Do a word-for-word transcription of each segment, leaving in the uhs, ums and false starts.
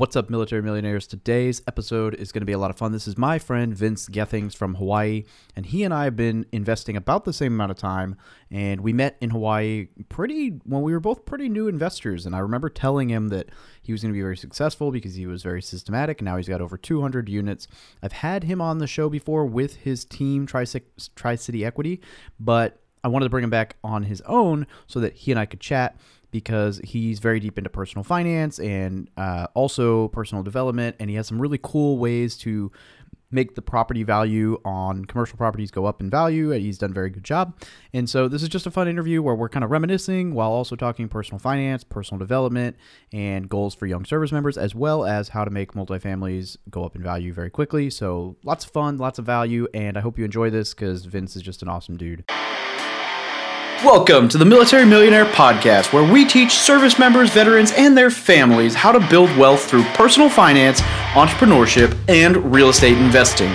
What's up, military millionaires? Today's episode is going to be a lot of fun. This is my friend Vince Gethings from Hawaii, and he and I have been investing about the same amount of time, and we met in Hawaii pretty when we were both pretty new investors, and I remember telling him that he was going to be very successful because he was very systematic, and now he's got over two hundred units. I've had him on the show before with his team, Tri-City Equity, but I wanted to bring him back on his own so that he and I could chat, because he's very deep into personal finance and uh, also personal development, and he has some really cool ways to make the property value on commercial properties go up in value, and he's done a very good job. And so this is just a fun interview where we're kind of reminiscing while also talking personal finance, personal development, and goals for young service members, as well as how to make multifamilies go up in value very quickly. So lots of fun, lots of value, and I hope you enjoy this because Vince is just an awesome dude. Welcome to the Military Millionaire Podcast, where we teach service members, veterans, and their families how to build wealth through personal finance, entrepreneurship, and real estate investing.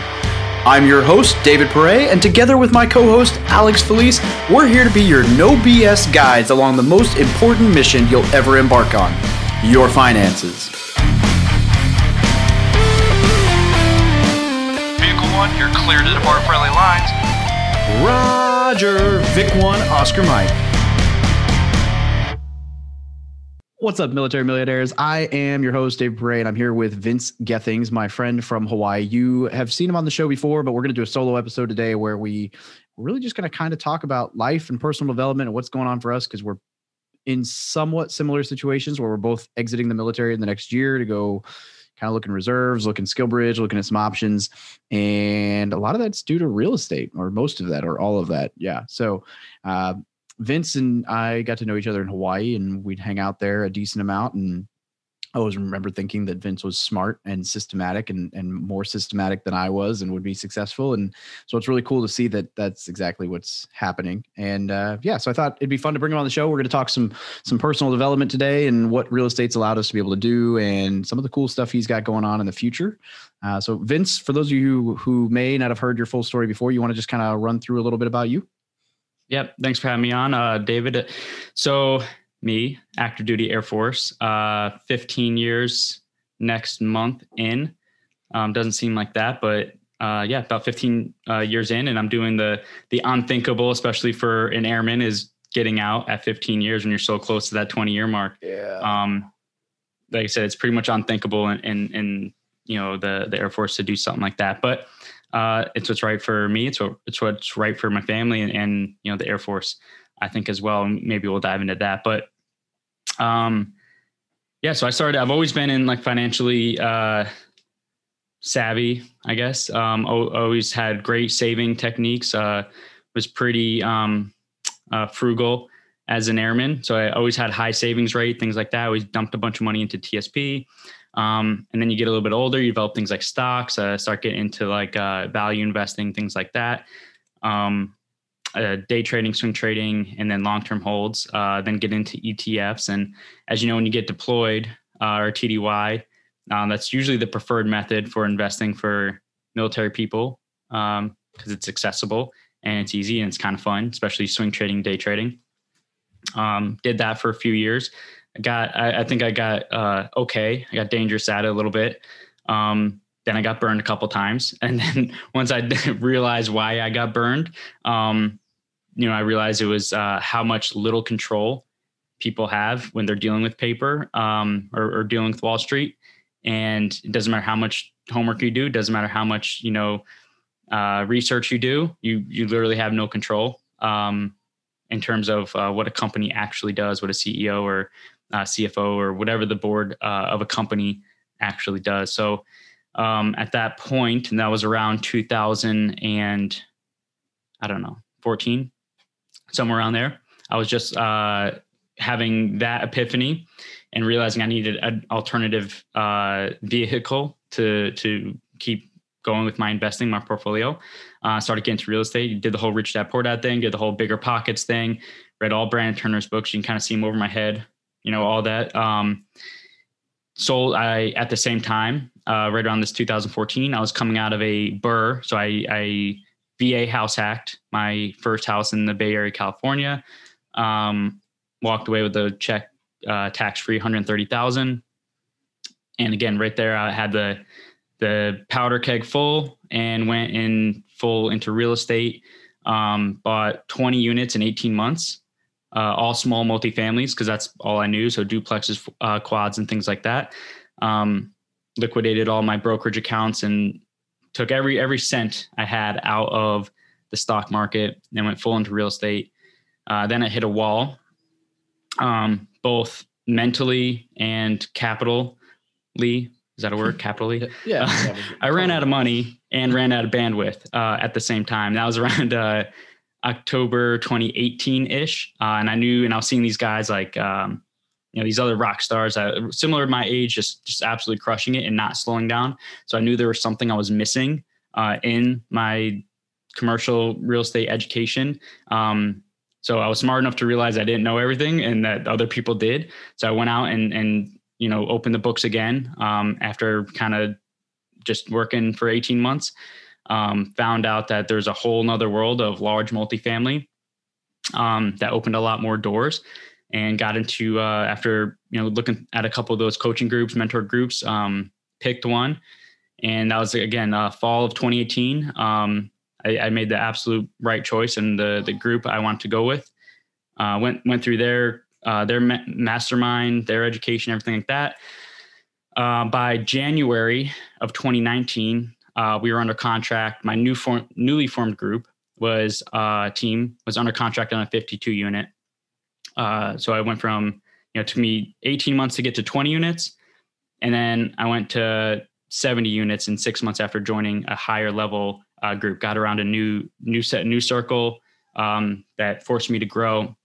I'm your host, David Pere, and together with my co-host, Alex Felice, we're here to be your no B S guides along the most important mission you'll ever embark on, your finances. Vehicle one, you're clear to depart friendly lines. Run! Roger, Vic one, Oscar Mike. What's up, military millionaires? I am your host, Dave Pere, and I'm here with Vince Gethings, my friend from Hawaii. You have seen him on the show before, but we're going to do a solo episode today where we really just going to kind of talk about life and personal development and what's going on for us, because we're in somewhat similar situations where we're both exiting the military in the next year to go kind of looking reserves, looking Skillbridge, looking at some options. And a lot of that's due to real estate, or most of that, or all of that. Yeah. So uh, Vince and I got to know each other in Hawaii, and we'd hang out there a decent amount. And I always remember thinking that Vince was smart and systematic, and, and more systematic than I was, and would be successful. And so it's really cool to see that that's exactly what's happening. And uh, yeah, so I thought it'd be fun to bring him on the show. We're going to talk some some personal development today, and what real estate's allowed us to be able to do, and some of the cool stuff he's got going on in the future. Uh, so Vince, for those of you who, who may not have heard your full story before, you want to just kind of run through a little bit about you? Yep. Thanks for having me on, uh, David. So me, active duty Air Force, uh, fifteen years next month in. Um, doesn't seem like that, but uh, yeah, about fifteen uh, years in, and I'm doing the the unthinkable, especially for an airman, is getting out at fifteen years when you're so close to that twenty year mark. Yeah. Um, like I said, it's pretty much unthinkable, and and and you know the the Air Force to do something like that, but uh, it's what's right for me. It's what it's what's right for my family, and, and you know the Air Force, I think, as well. Maybe we'll dive into that, but. Um, yeah, so I started, I've always been in like financially, uh, savvy, I guess. Um, o- always had great saving techniques, uh, was pretty, um, uh, frugal as an airman. So I always had high savings rate, things like that. I always dumped a bunch of money into T S P. Um, and then you get a little bit older, you develop things like stocks, uh, start getting into like, uh, value investing, things like that. Um, Uh, day trading, swing trading, and then long-term holds, uh, then get into E T Fs. And as you know, when you get deployed uh, or T D Y, um, that's usually the preferred method for investing for military people, um, because it's accessible and it's easy and it's kind of fun, especially swing trading, day trading. Um, did that for a few years. I got, I, I think I got uh, okay. I got dangerous at it a little bit. Um, then I got burned a couple times. And then once I realized why I got burned, um, you know, I realized it was uh, how much little control people have when they're dealing with paper um, or, or dealing with Wall Street. And it doesn't matter how much homework you do. It doesn't matter how much, you know, uh, research you do. You you literally have no control um, in terms of uh, what a company actually does, what a C E O or uh, C F O or whatever the board uh, of a company actually does. So um, at that point, and that was around two thousand and I don't know, fourteen. Somewhere around there, I was just uh, having that epiphany and realizing I needed an alternative uh, vehicle to to keep going with my investing, my portfolio. Uh, started getting into real estate, did the whole Rich Dad Poor Dad thing, did the whole Bigger Pockets thing, read all Brandon Turner's books. You can kind of see them over my head, you know, all that. Um, sold I at the same time, uh, right around this two thousand fourteen, I was coming out of a burr, so I. I V A house hacked my first house in the Bay Area, California. Um, walked away with a check, uh, tax free one hundred thirty thousand. And again, right there, I had the the powder keg full and went in full into real estate. Um, bought twenty units in eighteen months, uh, all small multifamilies because that's all I knew. So duplexes, uh, quads, and things like that. Um, liquidated all my brokerage accounts and took every every cent I had out of the stock market and went full into real estate. Uh, then I hit a wall, um, both mentally and capitally. Is that a word? Capitally? Yeah. Uh, I ran out of money and ran out of bandwidth uh, at the same time. That was around uh, October twenty eighteen-ish. Uh, and I knew, and I was seeing these guys like, um, you know, these other rock stars, uh, similar to my age, just just absolutely crushing it and not slowing down. So I knew there was something I was missing uh, in my commercial real estate education. Um, so I was smart enough to realize I didn't know everything and that other people did. So I went out and, and you know, opened the books again um, after kind of just working for eighteen months, um, found out that there's a whole nother world of large multifamily um, that opened a lot more doors, and got into, uh, after, you know, looking at a couple of those coaching groups, mentor groups, um, picked one. And that was, again, uh, fall of twenty eighteen. Um, I, I made the absolute right choice and the the group I want to go with. Uh, went went through their, uh, their mastermind, their education, everything like that. Uh, by January of twenty nineteen, uh, we were under contract. My new form, newly formed group was uh, team was under contract on a fifty-two unit. Uh, so I went from, you know, it took me eighteen months to get to twenty units. And then I went to seventy units in six months after joining a higher level uh, group, got around a new, new set, new circle um, that forced me to grow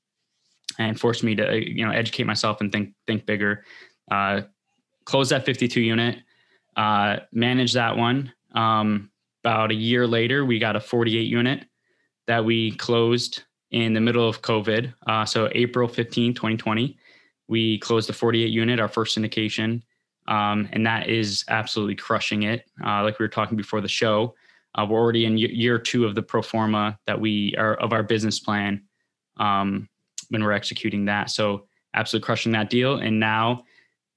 and forced me to, you know, educate myself and think, think bigger. Uh, closed that fifty-two unit, uh, managed that one. Um, about a year later, we got a forty-eight unit that we closed in the middle of COVID. Uh, so April fifteenth, twenty twenty, we closed the forty-eight unit, our first syndication. Um, and that is absolutely crushing it. Uh, like we were talking before the show, uh, we're already in year two of the pro forma that we are of our business plan, um, when we're executing that. So absolutely crushing that deal. And now,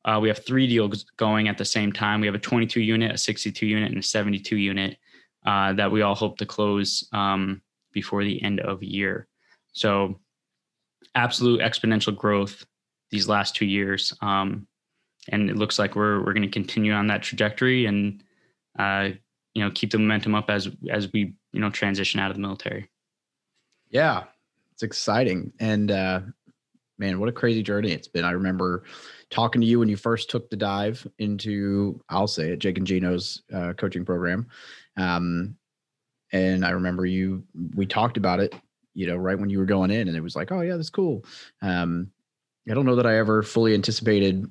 uh, we have three deals going at the same time. We have a twenty-two unit, a sixty-two unit, and a seventy-two unit, uh, that we all hope to close, um, before the end of year. So absolute exponential growth these last two years. Um, and it looks like we're, we're going to continue on that trajectory and, uh, you know, keep the momentum up as, as we, you know, transition out of the military. Yeah. It's exciting. And, uh, man, what a crazy journey it's been. I remember talking to you when you first took the dive into, I'll say it, Jake and Gino's, uh, coaching program. Um, and I remember you, we talked about it, you know, right when you were going in, and it was like, oh yeah, that's cool. Um, I don't know that I ever fully anticipated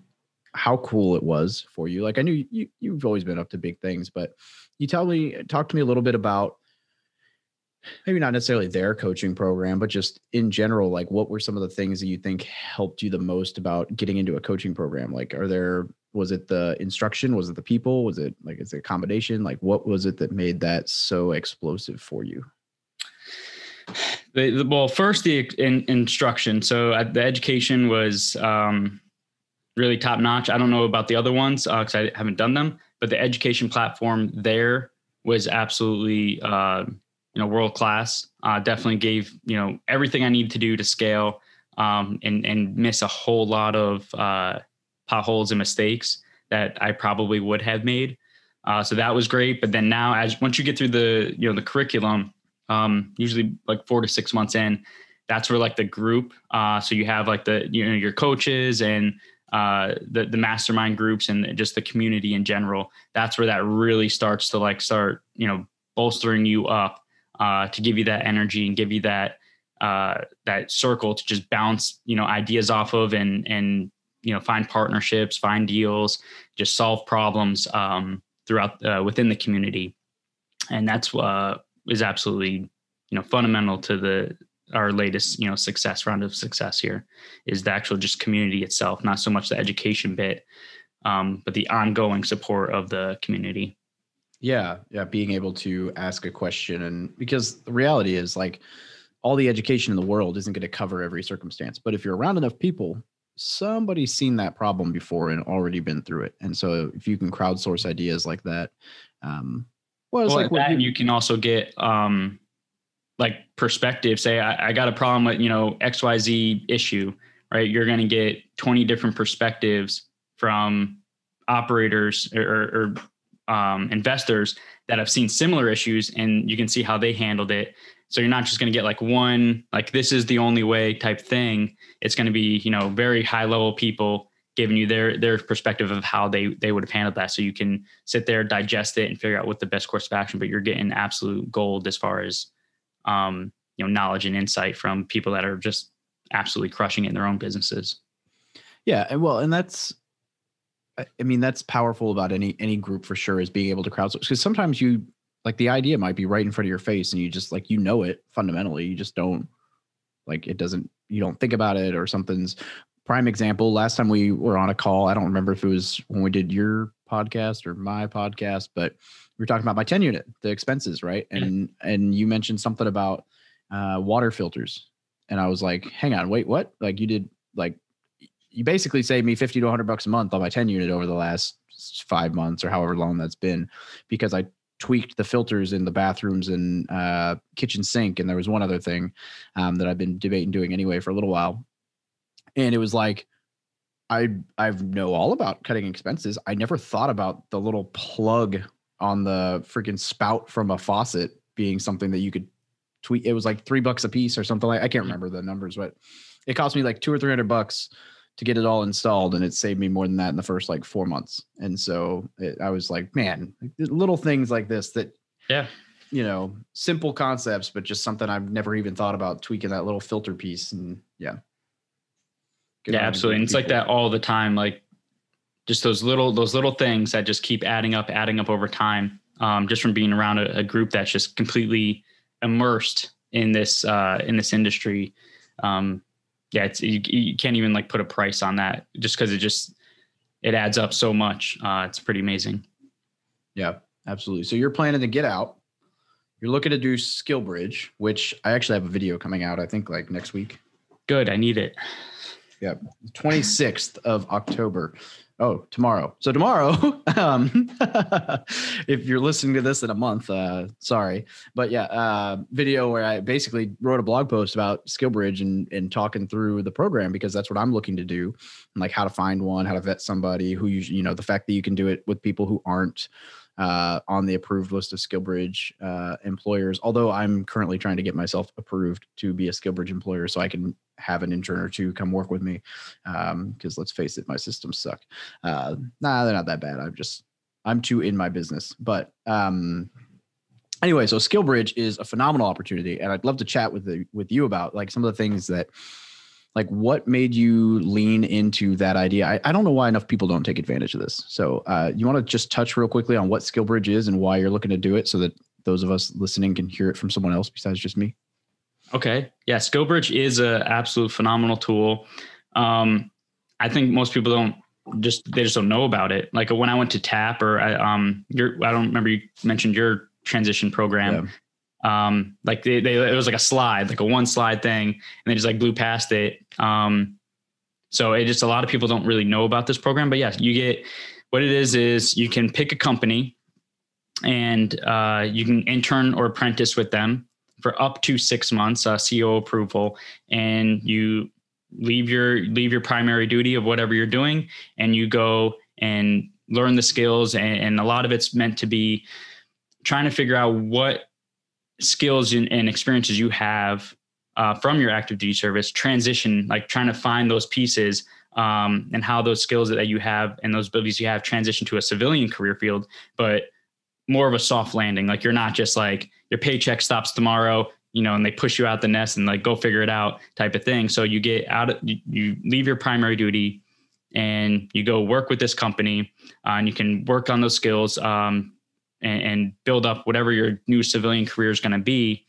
how cool it was for you. Like I knew you, you've always been up to big things, but you tell me, talk to me a little bit about maybe not necessarily their coaching program, but just in general, like what were some of the things that you think helped you the most about getting into a coaching program? Like, are there, was it the instruction? Was it the people? Was it like, is it a combination? Like what was it that made that so explosive for you? The, the, well, first the in, instruction. So uh, the education was um, really top notch. I don't know about the other ones uh, cause I haven't done them, but the education platform there was absolutely, uh, you know, world-class. Uh, definitely gave, you know, everything I needed to do to scale um, and, and miss a whole lot of uh, potholes and mistakes that I probably would have made. Uh, so that was great. But then now as once you get through the, you know, the curriculum, Um, usually like four to six months in, that's where like the group. Uh, so you have like the, you know, your coaches and uh, the, the mastermind groups and just the community in general. That's where that really starts to like start, you know, bolstering you up uh, to give you that energy and give you that, uh, that circle to just bounce, you know, ideas off of and, and, you know, find partnerships, find deals, just solve problems um, throughout uh, within the community. And that's uh is absolutely, you know, fundamental to the, our latest, you know, success round of success here is the actual just community itself, not so much the education bit, um, but the ongoing support of the community. Yeah. Yeah. Being able to ask a question, and because the reality is like all the education in the world isn't going to cover every circumstance, but if you're around enough people somebody's seen that problem before and already been through it. And so if you can crowdsource ideas like that, um, well, it's well, like what that, you-, you can also get, um, like perspective, say I, I got a problem with, you know, X Y Z issue, right? You're going to get twenty different perspectives from operators or, or um, investors that have seen similar issues, and you can see how they handled it. So you're not just going to get like one, like this is the only way type thing. It's going to be, you know, very high level people giving you their, their perspective of how they, they would have handled that. So you can sit there, digest it, and figure out what the best course of action, but you're getting absolute gold as far as, um, you know, knowledge and insight from people that are just absolutely crushing it in their own businesses. Yeah. And well, and that's, I mean, that's powerful about any, any group for sure, is being able to crowdsource, because sometimes you like the idea might be right in front of your face and you just like, you know, it fundamentally, you just don't like, it doesn't, you don't think about it or something's prime example. Last time we were on a call, I don't remember if it was when we did your podcast or my podcast, but we were talking about my ten unit, the expenses. Right. And, mm-hmm. and you mentioned something about uh, water filters. And I was like, hang on, wait, what? Like you did like, you basically saved me fifty to a hundred bucks a month on my ten unit over the last five months or however long that's been, because I tweaked the filters in the bathrooms and uh, kitchen sink. And there was one other thing um, that I've been debating doing anyway for a little while. And it was like, I I know all about cutting expenses. I never thought about the little plug on the freaking spout from a faucet being something that you could tweak. It was like three bucks a piece or something like, I can't remember the numbers, but it cost me like two or three hundred bucks to get it all installed. And it saved me more than that in the first like four months. And so it, I was like, man, little things like this that, yeah, you know, simple concepts, but just something I've never even thought about, tweaking that little filter piece. And yeah. Good yeah, absolutely. And it's like that all the time. Like just those little, those little things that just keep adding up, adding up over time. Um, just from being around a, a group that's just completely immersed in this, uh, in this industry. Um, Yeah, it's, you, you can't even like put a price on that, just because it just, it adds up so much. Uh, it's pretty amazing. Yeah, absolutely. So you're planning to get out. You're looking to do Skillbridge, which I actually have a video coming out, I think like next week. Good. I need it. Yeah. twenty-sixth of October. Oh, tomorrow. So tomorrow, um, if you're listening to this in a month, uh, sorry, but yeah, uh, video where I basically wrote a blog post about Skillbridge and, and talking through the program, because that's what I'm looking to do, and like how to find one, how to vet somebody who, you, you know, the fact that you can do it with people who aren't uh, on the approved list of Skillbridge uh, employers. Although I'm currently trying to get myself approved to be a Skillbridge employer so I can have an intern or two come work with me. Um, cause let's face it, my systems suck. Uh, nah, they're not that bad. I'm just, I'm too in my business, but, um, anyway, so Skillbridge is a phenomenal opportunity, and I'd love to chat with the, with you about like some of the things that, like what made you lean into that idea? I, I don't know why enough people don't take advantage of this. So, uh, you want to just touch real quickly on what Skillbridge is and why you're looking to do it, so that those of us listening can hear it from someone else besides just me. Okay. Yeah. Skillbridge is an absolute phenomenal tool. Um, I think most people don't just, they just don't know about it. Like when I went to T A P, or I, um, your, I don't remember, you mentioned your transition program. Yeah. Um, like they, they, it was like a slide, like a one slide thing, and they just like blew past it. Um, so it just, a lot of people don't really know about this program, but yes, you get, what it is, is you can pick a company and, uh, you can intern or apprentice with them for up to six months, uh, C O approval, and you leave your leave your primary duty of whatever you're doing, and you go and learn the skills. And, and a lot of it's meant to be trying to figure out what skills and, and experiences you have uh, from your active duty service transition, like trying to find those pieces um, and how those skills that you have and those abilities you have transition to a civilian career field, but more of a soft landing. Like you're not just like, your paycheck stops tomorrow, you know, and they push you out the nest and like, go figure it out type of thing. So you get out of, you, you leave your primary duty and you go work with this company uh, and you can work on those skills um, and, and build up whatever your new civilian career is going to be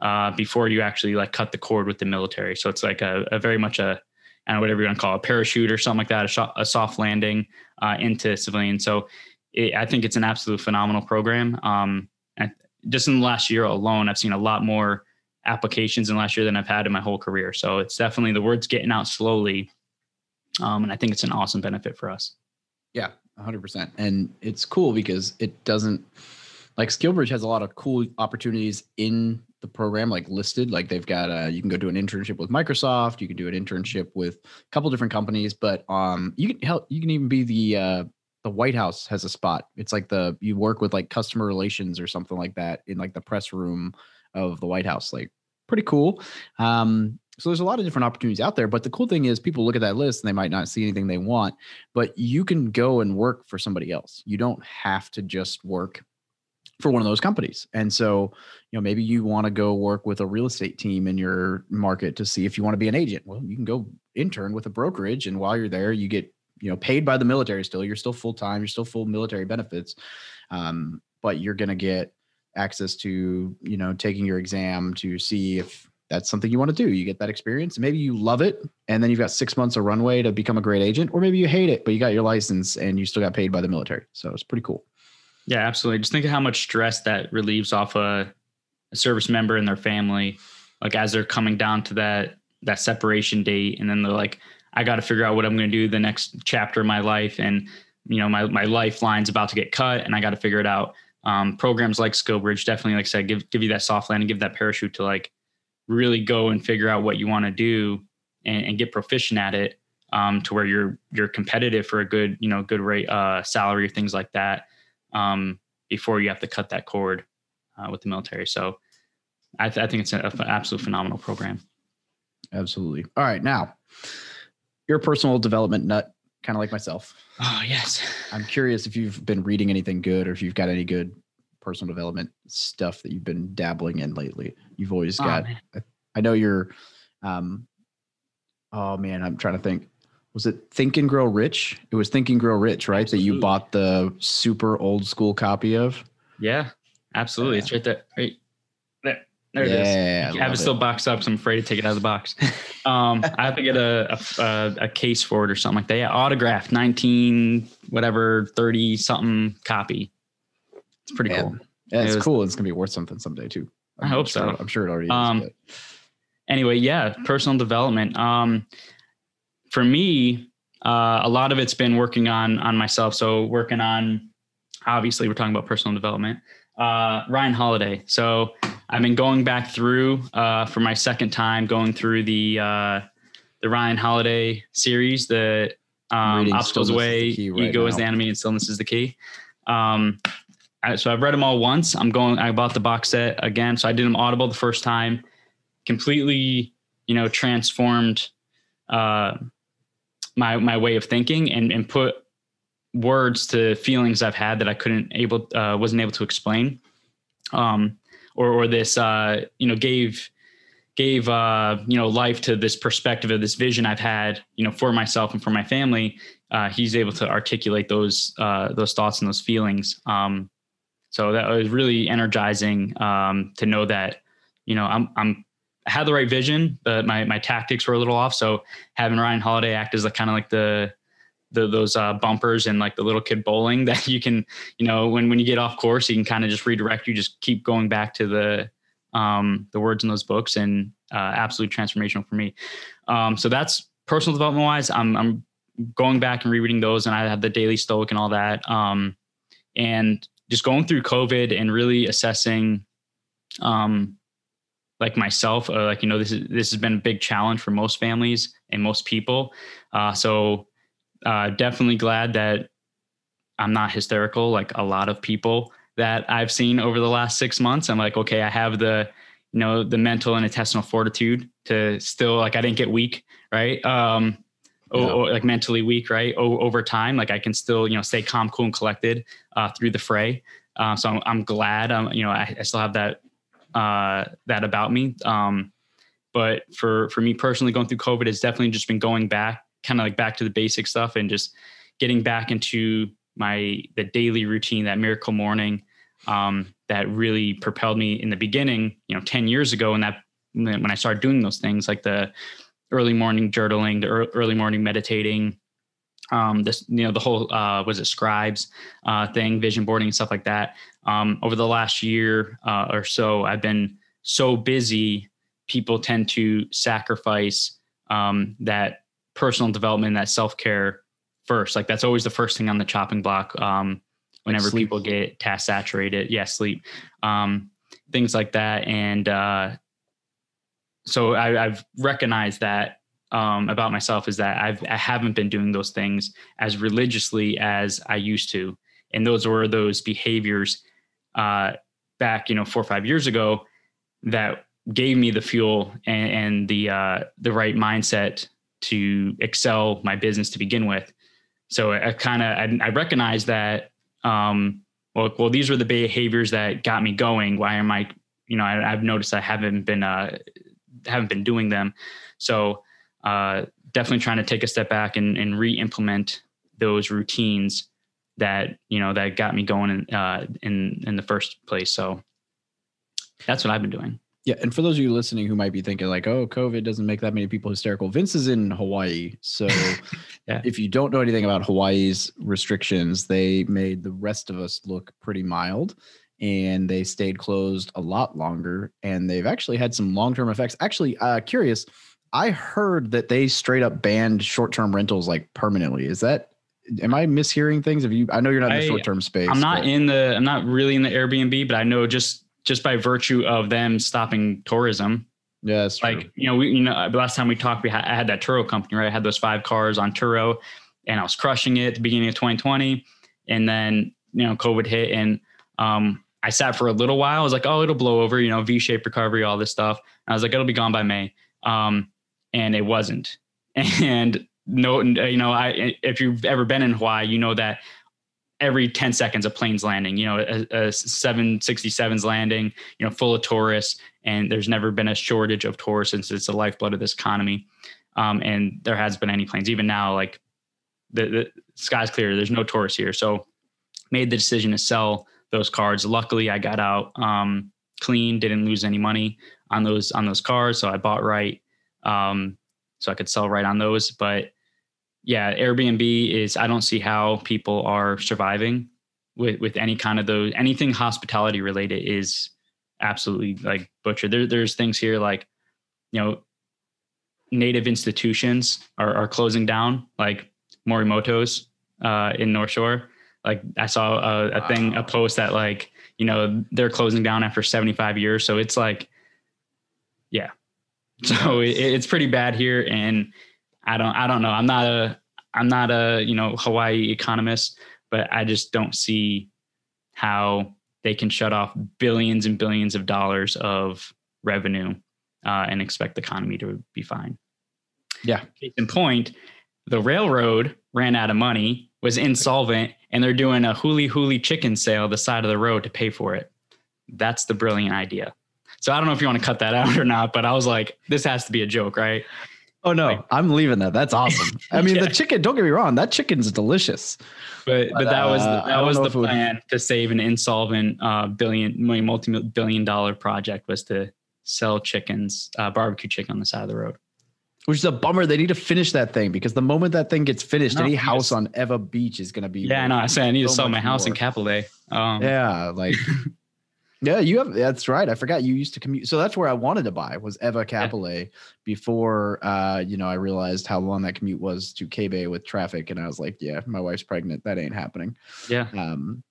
uh, before you actually like cut the cord with the military. So it's like a, a very much a, I don't know, whatever you want to call it, a parachute or something like that, a, sh- a soft landing uh, into civilian. So It, I think it's an absolute phenomenal program. Um, and just in the last year alone, I've seen a lot more applications in last year than I've had in my whole career. So it's definitely, the word's getting out slowly. Um, and I think it's an awesome benefit for us. Yeah, one hundred percent. And it's cool because it doesn't, like, Skillbridge has a lot of cool opportunities in the program, like listed, like they've got a, you can go do an internship with Microsoft. You can do an internship with a couple different companies, but um, you can help, you can even be the, uh, the White House has a spot. It's like the, you work with like customer relations or something like that in like the press room of the White House, like pretty cool. Um, so there's a lot of different opportunities out there, but the cool thing is people look at that list and they might not see anything they want, but you can go and work for somebody else. You don't have to just work for one of those companies. And so, you know, maybe you want to go work with a real estate team in your market to see if you want to be an agent. Well, you can go intern with a brokerage. And while you're there, you get, you know, paid by the military still, you're still full-time, you're still full military benefits. Um, but you're going to get access to, you know, taking your exam to see if that's something you want to do. You get that experience. Maybe you love it. And then you've got six months of runway to become a great agent, or maybe you hate it, but you got your license and you still got paid by the military. So it's pretty cool. Yeah, absolutely. Just think of how much stress that relieves off a, a service member and their family, like as they're coming down to that that separation date. And then they're like, I got to figure out what I'm going to do the next chapter of my life. And, you know, my, my lifeline's about to get cut and I got to figure it out. Um, programs like Skillbridge definitely, like I said, give, give you that soft landing, give that parachute to like really go and figure out what you want to do and, and get proficient at it, um, to where you're you're competitive for a good, you know, good rate, uh, salary, things like that. Um, before you have to cut that cord uh, with the military. So I, th- I think it's an f- absolute phenomenal program. Absolutely. All right. Now, you're a personal development nut, kind of like myself. Oh, yes. I'm curious if you've been reading anything good or if you've got any good personal development stuff that you've been dabbling in lately. You've always oh, got, man. I know you're, um, oh man, I'm trying to think. Was it Think and Grow Rich? It was Think and Grow Rich, right? Absolutely. That you bought the super old school copy of? Yeah, absolutely. Yeah. It's right there. Right there, there yeah, it is. Yeah, yeah, I have it still boxed up, so I'm afraid to take it out of the box. um, I have to get a, a a case for it or something like that. Yeah, autographed, nineteen, whatever, thirty-something copy. It's pretty Man. cool. Yeah, it's it was, cool. It's going to be worth something someday, too. I'm I hope sure, so. I'm sure it already is. Um, but. Anyway, yeah, personal development. Um For me, uh, a lot of it's been working on on myself. So working on, obviously, we're talking about personal development. Uh, Ryan Holiday. So I've been going back through uh, for my second time, going through the uh, the Ryan Holiday series, the um, Obstacle's Way, Ego is the Enemy, and Stillness is the Key. Um, I, so I've read them all once. I'm going. I bought the box set again. So I did them Audible the first time. Completely, you know, transformed. Uh, my, my way of thinking and, and put words to feelings I've had that I couldn't able, uh, wasn't able to explain. Um, or, or this, uh, you know, gave, gave, uh, you know, life to this perspective of this vision I've had, you know, for myself and for my family. Uh, he's able to articulate those, uh, those thoughts and those feelings. Um, so that was really energizing, um, to know that, you know, I'm, I'm, I had the right vision, but my, my tactics were a little off. So having Ryan Holiday act as like kind of like the, the, those uh, bumpers and like the little kid bowling that you can, you know, when, when you get off course, he can kind of just redirect you, just keep going back to the, um, the words in those books and uh, absolutely transformational for me. Um, so that's personal development wise. I'm, I'm going back and rereading those, and I have the Daily Stoic and all that. Um, and just going through COVID and really assessing, um, like myself, uh, like, you know, this is, this has been a big challenge for most families and most people. Uh, so, uh, definitely glad that I'm not hysterical. Like a lot of people that I've seen over the last six months, I'm like, okay, I have the, you know, the mental and intestinal fortitude to still, like, I didn't get weak. Right. Um, no. o- like mentally weak, right. O- over time. Like I can still, you know, stay calm, cool, and collected, uh, through the fray. Uh, so I'm, I'm glad, um, you know, I, I still have that, uh, that about me. Um, but for, for me personally, going through COVID has definitely just been going back, kind of like back to the basic stuff and just getting back into my, the daily routine, that Miracle Morning, um, that really propelled me in the beginning, you know, ten years ago. And that, when I started doing those things, like the early morning journaling, the early morning meditating, um, this, you know, the whole, uh, was it scribes, uh, thing, vision boarding and stuff like that. Um, over the last year uh, or so, I've been so busy. People tend to sacrifice, um, that personal development, that self-care first. Like that's always the first thing on the chopping block. Um, whenever sleep. People get task saturated, yeah, sleep, um, things like that. And uh, so I, I've recognized that um, about myself is that I've, I haven't been doing those things as religiously as I used to. And those were those behaviors uh, back, you know, four or five years ago that gave me the fuel and, and the uh, the right mindset to excel my business to begin with. So I, I kind of I, I recognized that. Um, well, well, these were the behaviors that got me going. Why am I? You know, I, I've noticed I haven't been uh, haven't been doing them. So uh, definitely trying to take a step back and, and re-implement those routines that, you know, that got me going in, uh, in, in the first place. So that's what I've been doing. Yeah. And for those of you listening who might be thinking like, oh, COVID doesn't make that many people hysterical. Vince is in Hawaii. So yeah. If you don't know anything about Hawaii's restrictions, they made the rest of us look pretty mild and they stayed closed a lot longer. And they've actually had some long-term effects. Actually, uh, curious, I heard that they straight up banned short-term rentals like permanently. Is that, am I mishearing things? Have you, I know you're not in the I, short-term space. I'm not but. in the, I'm not really in the Airbnb, but I know just, just by virtue of them stopping tourism. Yeah, that's true. Like, you know, we, you know, last time we talked, we had, I had that Turo company, right? I had those five cars on Turo and I was crushing it at the beginning of twenty twenty. And then, you know, COVID hit and, um, I sat for a little while. I was like, oh, it'll blow over, you know, V-shaped recovery, all this stuff. And I was like, it'll be gone by May. Um, and it wasn't. And, No, you know, I, if you've ever been in Hawaii, you know that every ten seconds a plane's landing, you know, a, a seven sixty-seven's landing, you know, full of tourists, and there's never been a shortage of tourists since it's the lifeblood of this economy. Um, and there hasn't been any planes, even now, like the, the sky's clear, there's no tourists here. So made the decision to sell those cars. Luckily I got out, um, clean, didn't lose any money on those, on those cars. So I bought right. Um, so I could sell right on those, but yeah, Airbnb is, I don't see how people are surviving with, with any kind of those, anything hospitality related is absolutely like butchered. There, there's things here like, you know, native institutions are, are closing down, like Morimoto's uh, in North Shore. Like I saw a, a wow. thing, a post that like, you know, they're closing down after seventy-five years. So it's like, yeah. So it, it's pretty bad here. And I don't, I don't know. I'm not a, I'm not a, you know, Hawaii economist, but I just don't see how they can shut off billions and billions of dollars of revenue uh, and expect the economy to be fine. Yeah. Case in point, the railroad ran out of money, was insolvent, and they're doing a huli huli chicken sale the side of the road to pay for it. That's the brilliant idea. So I don't know if you want to cut that out or not, but I was like, this has to be a joke, right? Oh no, like, I'm leaving that. That's awesome. I mean, yeah. The chicken, don't get me wrong. That chicken's delicious. But, but, but that uh, was, the, that was the plan would... to save an insolvent uh, billion, multi-billion dollar project was to sell chickens, uh, barbecue chicken on the side of the road. Which is a bummer. They need to finish that thing because the moment that thing gets finished, any house just, on Eva Beach is going to be. Yeah, no, I said I need so to sell my house more. In Kapolei. Um, yeah. Like. Yeah, you have. That's right. I forgot you used to commute. So that's where I wanted to buy was Eva Kapolei yeah. before, uh, you know, I realized how long that commute was to K-Bay with traffic. And I was like, yeah, my wife's pregnant. That ain't happening. Yeah. Um,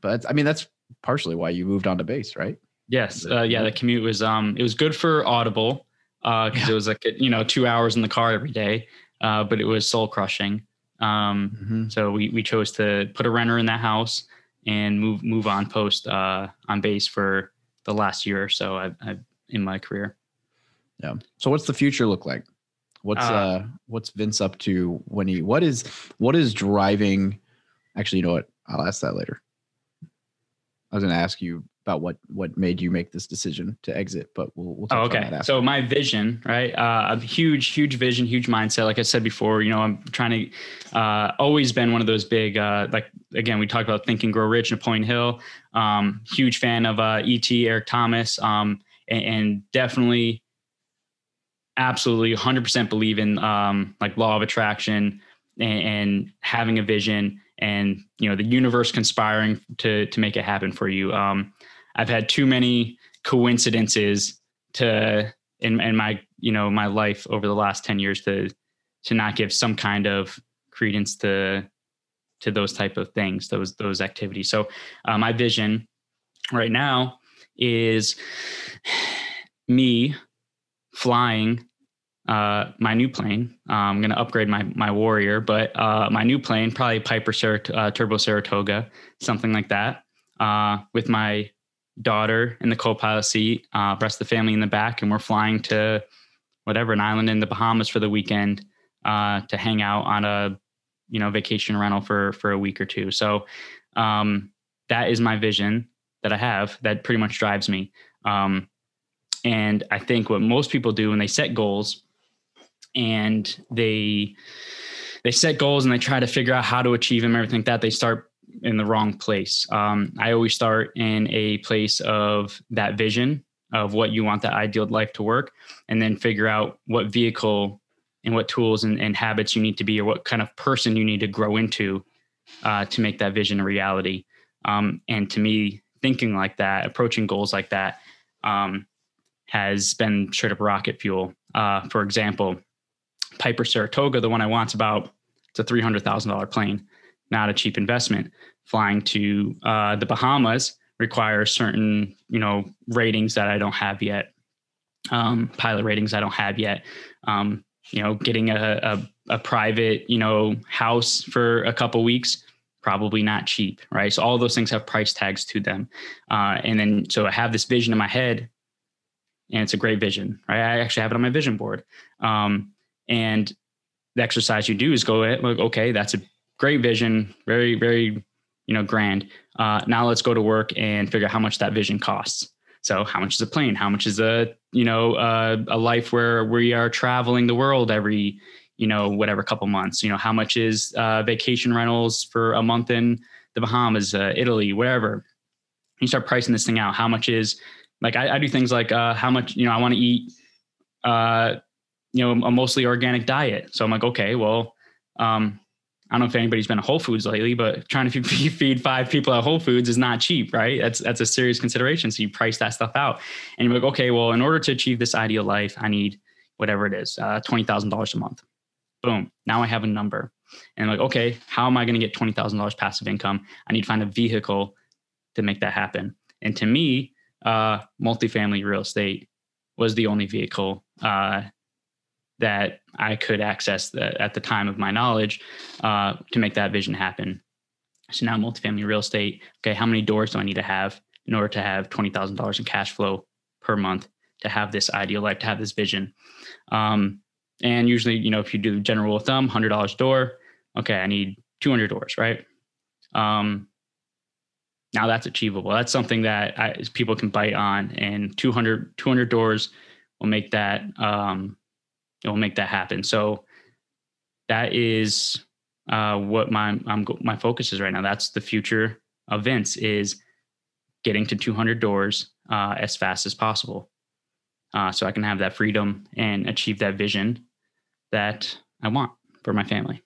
but I mean, that's partially why you moved on to base, right? Yes. Uh, yeah. The commute was, um, it was good for Audible. Uh, cause yeah. it was like, you know, two hours in the car every day. Uh, but it was soul crushing. Um, mm-hmm. so we, we chose to put a renter in that house and move move on post uh, on base for the last year or so I've, I've, in my career. Yeah. So what's the future look like? What's uh, uh, what's Vince up to when he? What is what is driving? Actually, you know what? I'll ask that later. I was going to ask you about what what made you make this decision to exit, but we'll we'll talk oh, okay. about that after. So my vision, right? Uh, a huge huge vision, huge mindset. Like I said before, you know, I'm trying to uh, always been one of those big uh, like again we talked about Think and Grow Rich, Napoleon Hill. Um, huge fan of uh, E T Eric Thomas, um, and, and definitely, absolutely, one hundred percent believe in um, like law of attraction and, and having a vision and you know the universe conspiring to to make it happen for you. Um, I've had too many coincidences to in, in my, you know, my life over the last ten years to to not give some kind of credence to to those type of things, those those activities. So uh, my vision right now is me flying uh, my new plane. Uh, I'm going to upgrade my my Warrior, but uh, my new plane, probably Piper Sar- uh, Turbo Saratoga, something like that, uh, with my daughter in the co-pilot seat, uh, rest of the family in the back, and we're flying to whatever, an island in the Bahamas for the weekend uh, to hang out on a, you know, vacation rental for, for a week or two. So um, that is my vision that I have that pretty much drives me. Um, and I think what most people do when they set goals and they, they set goals and they try to figure out how to achieve them, everything like that, they start in the wrong place. Um, I always start in a place of that vision of what you want that ideal life to work, and then figure out what vehicle and what tools and, and habits you need to be, or what kind of person you need to grow into uh, to make that vision a reality. Um, and to me, thinking like that, approaching goals like that um, has been straight up rocket fuel. Uh, for example, Piper Saratoga, the one I want's about, it's a three hundred thousand dollars plane, not a cheap investment. Flying to uh, the Bahamas requires certain, you know, ratings that I don't have yet. Um, pilot ratings I don't have yet. Um, you know, getting a, a, a private, you know, house for a couple weeks, probably not cheap, right? So all those things have price tags to them. Uh, and then, so I have this vision in my head, and it's a great vision, right? I actually have it on my vision board. Um, and the exercise you do is go, okay, that's a great vision. Very, very, you know, grand. Uh, now let's go to work and figure out how much that vision costs. So how much is a plane? How much is a, you know, uh, a life where we are traveling the world every, you know, whatever couple months, you know, how much is uh, vacation rentals for a month in the Bahamas, uh, Italy, wherever. You start pricing this thing out. How much is, like, I, I do things like uh, how much, you know, I want to eat, uh, you know, a mostly organic diet. So I'm like, okay, well, um, I don't know if anybody's been at Whole Foods lately, but trying to feed five people at Whole Foods is not cheap, right? That's that's a serious consideration. So you price that stuff out, and you're like, okay, well, in order to achieve this ideal life, I need whatever it is, uh, twenty thousand dollars a month. Boom. Now I have a number, and I'm like, okay, how am I going to get twenty thousand dollars passive income? I need to find a vehicle to make that happen. And to me, uh, multifamily real estate was the only vehicle, uh, that I could access the, at the time of my knowledge uh, to make that vision happen. So now multifamily real estate, okay, how many doors do I need to have in order to have twenty thousand dollars in cash flow per month to have this ideal life, to have this vision? Um, and usually, you know, if you do the general rule of thumb, one hundred dollars a door, okay, I need two hundred doors, right? Um, now that's achievable. That's something that I, people can bite on, and two hundred, two hundred doors will make that, um, it will make that happen. So that is uh, what my I'm, my focus is right now. That's the future of Vince, is getting to two hundred doors uh, as fast as possible, uh, so I can have that freedom and achieve that vision that I want for my family.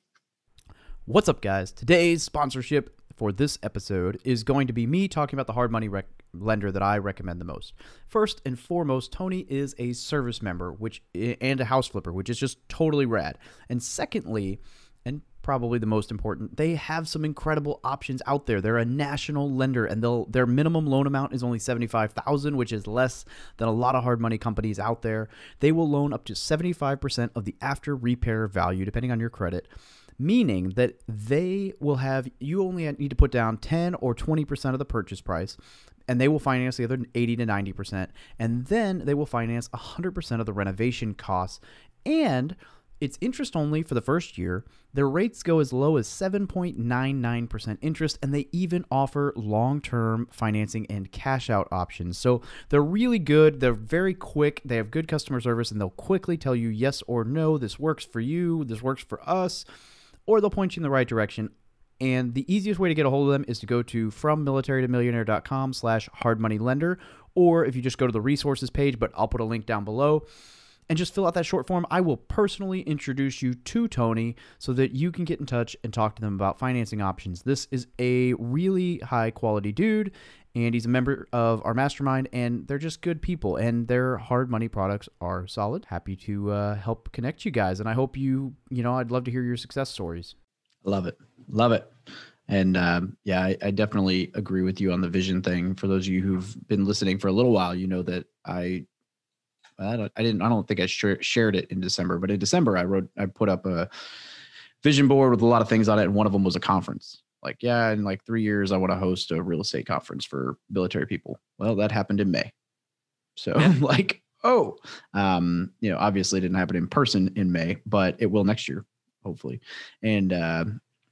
What's up, guys? Today's sponsorship for this episode is going to be me talking about the hard money rec- lender that I recommend the most. First and foremost, Tony is a service member, which and a house flipper, which is just totally rad. And secondly, and probably the most important, they have some incredible options out there. They're a national lender, and they'll, their minimum loan amount is only seventy-five thousand dollars, which is less than a lot of hard money companies out there. They will loan up to seventy-five percent of the after repair value, depending on your credit, meaning that they will have, you only need to put down ten or twenty percent of the purchase price, and they will finance the other eighty to ninety percent, and then they will finance one hundred percent of the renovation costs, and it's interest only for the first year. Their rates go as low as seven point nine nine percent interest, and they even offer long-term financing and cash-out options. So they're really good. They're very quick. They have good customer service, and they'll quickly tell you yes or no, this works for you, this works for us, or they'll point you in the right direction. And the easiest way to get a hold of them is to go to from military to millionaire dot com slash hardmoneylender, or if you just go to the resources page, but I'll put a link down below, and just fill out that short form. I will personally introduce you to Tony so that you can get in touch and talk to them about financing options. This is a really high quality dude, and he's a member of our mastermind, and they're just good people, and their hard money products are solid. Happy to uh, help connect you guys, and I hope you, you know, I'd love to hear your success stories. Love it. Love it. And um, yeah, I, I definitely agree with you on the vision thing. For those of you who've been listening for a little while, you know that I, I don't, I didn't, I don't think I sh- shared it in December, but in December I wrote, I put up a vision board with a lot of things on it. And one of them was a conference. Like, yeah, in like three years, I want to host a real estate conference for military people. Well, that happened in May. So like, oh, um, you know, obviously it didn't happen in person in May, but it will next year, hopefully. And, uh,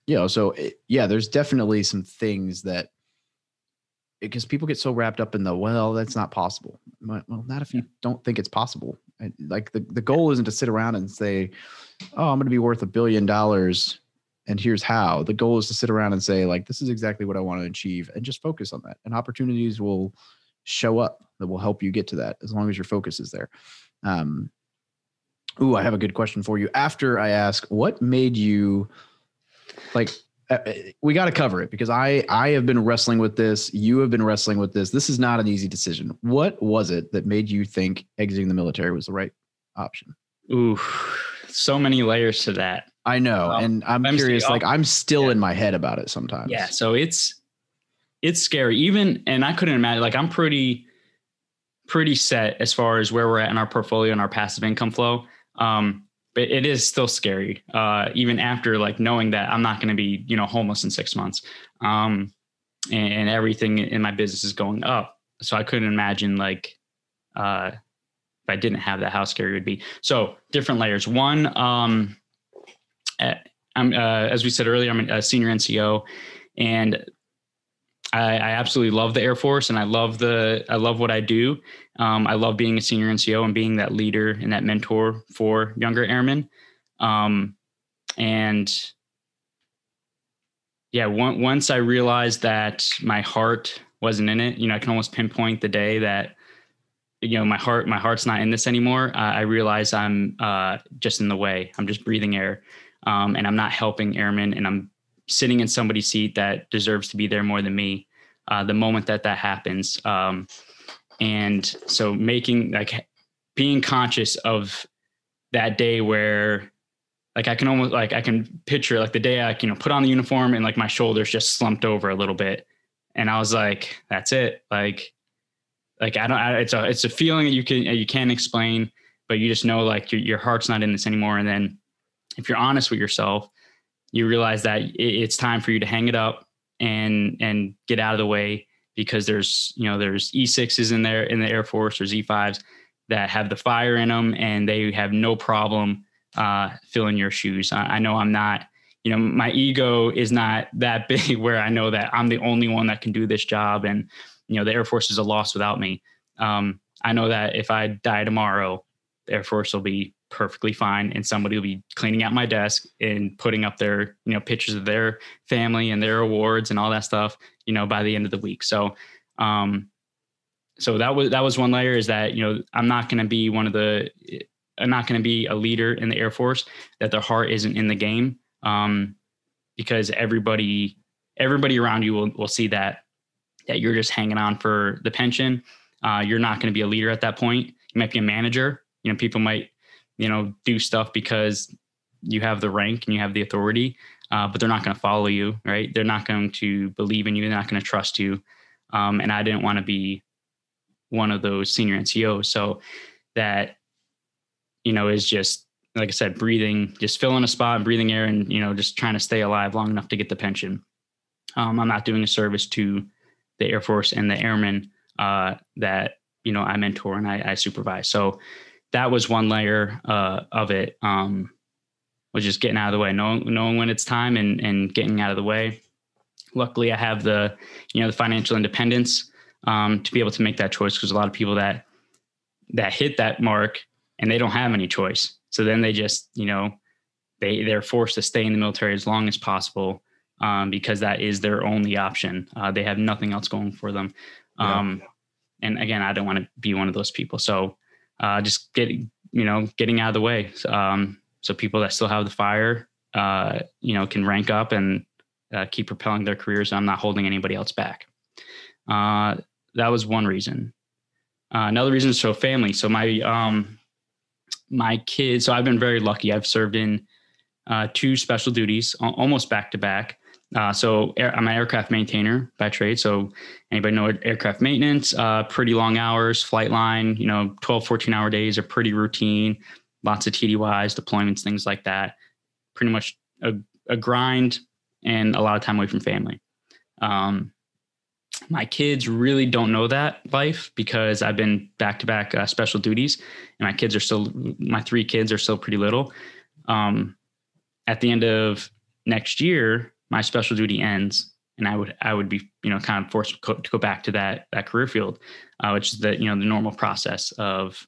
you know, so it, yeah, there's definitely some things that, because people get so wrapped up in the, well, that's not possible. Well, not if you don't think it's possible. Like the, the goal isn't to sit around and say, oh, I'm going to be worth a billion dollars and here's how. The goal is to sit around and say, like, this is exactly what I want to achieve, and just focus on that. And opportunities will show up that will help you get to that as long as your focus is there. Um, ooh, I have a good question for you. After I ask, what made you, like, we got to cover it because I, I have been wrestling with this. You have been wrestling with this. This is not an easy decision. What was it that made you think exiting the military was the right option? Ooh, so many layers to that. I know. Um, and I'm, I'm curious, like I'm still yeah. in my head about it sometimes. Yeah. So it's, it's scary even. And I couldn't imagine, like I'm pretty, pretty set as far as where we're at in our portfolio and our passive income flow. Um, But it is still scary, uh, even after like knowing that I'm not going to be, you know, homeless in six months um, and, and everything in my business is going up. So I couldn't imagine like uh, if I didn't have that, how scary it would be. So different layers. One, um, I'm, uh, as we said earlier, I'm a senior N C O and I, I absolutely love the Air Force and I love the, I love what I do. Um, I love being a senior N C O and being that leader and that mentor for younger airmen. Um, and yeah, one, once I realized that my heart wasn't in it, you know, I can almost pinpoint the day that, you know, my heart, my heart's not in this anymore. Uh, I realized I'm uh, just in the way. I'm just breathing air um, and I'm not helping airmen and I'm sitting in somebody's seat that deserves to be there more than me, uh, the moment that that happens. Um, and so making, like being conscious of that day where like, I can almost like, I can picture like the day I, you know, put on the uniform and like my shoulders just slumped over a little bit. And I was like, that's it. Like, like I don't, I, it's a, it's a feeling that you can, you can't explain, but you just know like your, your heart's not in this anymore. And then if you're honest with yourself, you realize that it's time for you to hang it up and, and get out of the way because there's, you know, there's E sixes in there in the Air Force or Z fives that have the fire in them and they have no problem uh, filling your shoes. I, I know I'm not, you know, my ego is not that big where I know that I'm the only one that can do this job. And, you know, the Air Force is a loss without me. Um, I know that if I die tomorrow, the Air Force will be perfectly fine. And somebody will be cleaning out my desk and putting up their, you know, pictures of their family and their awards and all that stuff, you know, by the end of the week. So, um, so that was, that was one layer is that, you know, I'm not going to be one of the, I'm not going to be a leader in the Air Force that their heart isn't in the game. Um, because everybody, everybody around you will, will see that, that you're just hanging on for the pension. Uh, you're not going to be a leader at that point. You might be a manager. You know, people might, you know, do stuff because you have the rank and you have the authority, uh, but they're not going to follow you, right? They're not going to believe in you. They're not going to trust you. Um, and I didn't want to be one of those senior N C Os. So that, you know, is just, like I said, breathing, just filling a spot and breathing air and, you know, just trying to stay alive long enough to get the pension. Um, I'm not doing a service to the Air Force and the airmen uh, that, you know, I mentor and I, I supervise. So that was one layer uh, of it, um, was just getting out of the way, knowing, knowing when it's time and, and getting out of the way. Luckily, I have the, you know, the financial independence um, to be able to make that choice because a lot of people that that hit that mark and they don't have any choice. So then they just, you know, they, they're forced to stay in the military as long as possible um, because that is their only option. Uh, they have nothing else going for them. Um, yeah. And again, I don't want to be one of those people. So Uh, just getting, you know, getting out of the way. Um, so people that still have the fire, uh, you know, can rank up and uh, keep propelling their careers. I'm not holding anybody else back. Uh, that was one reason. Uh, another reason is so family. So my, um, my kids, so I've been very lucky. I've served in uh, two special duties, a- almost back to back. Uh, so air, I'm an aircraft maintainer by trade. So anybody know aircraft maintenance, uh, pretty long hours, flight line, you know, twelve, fourteen hour days are pretty routine. Lots of T D Ys, deployments, things like that. Pretty much a, a grind and a lot of time away from family. Um, my kids really don't know that life because I've been back to back uh, special duties, and my kids are still, my three kids are still pretty little. Um, at the end of next year, my special duty ends, and I would, I would be, you know, kind of forced to go, to go back to that, that career field, uh, which is the, you know, the normal process of,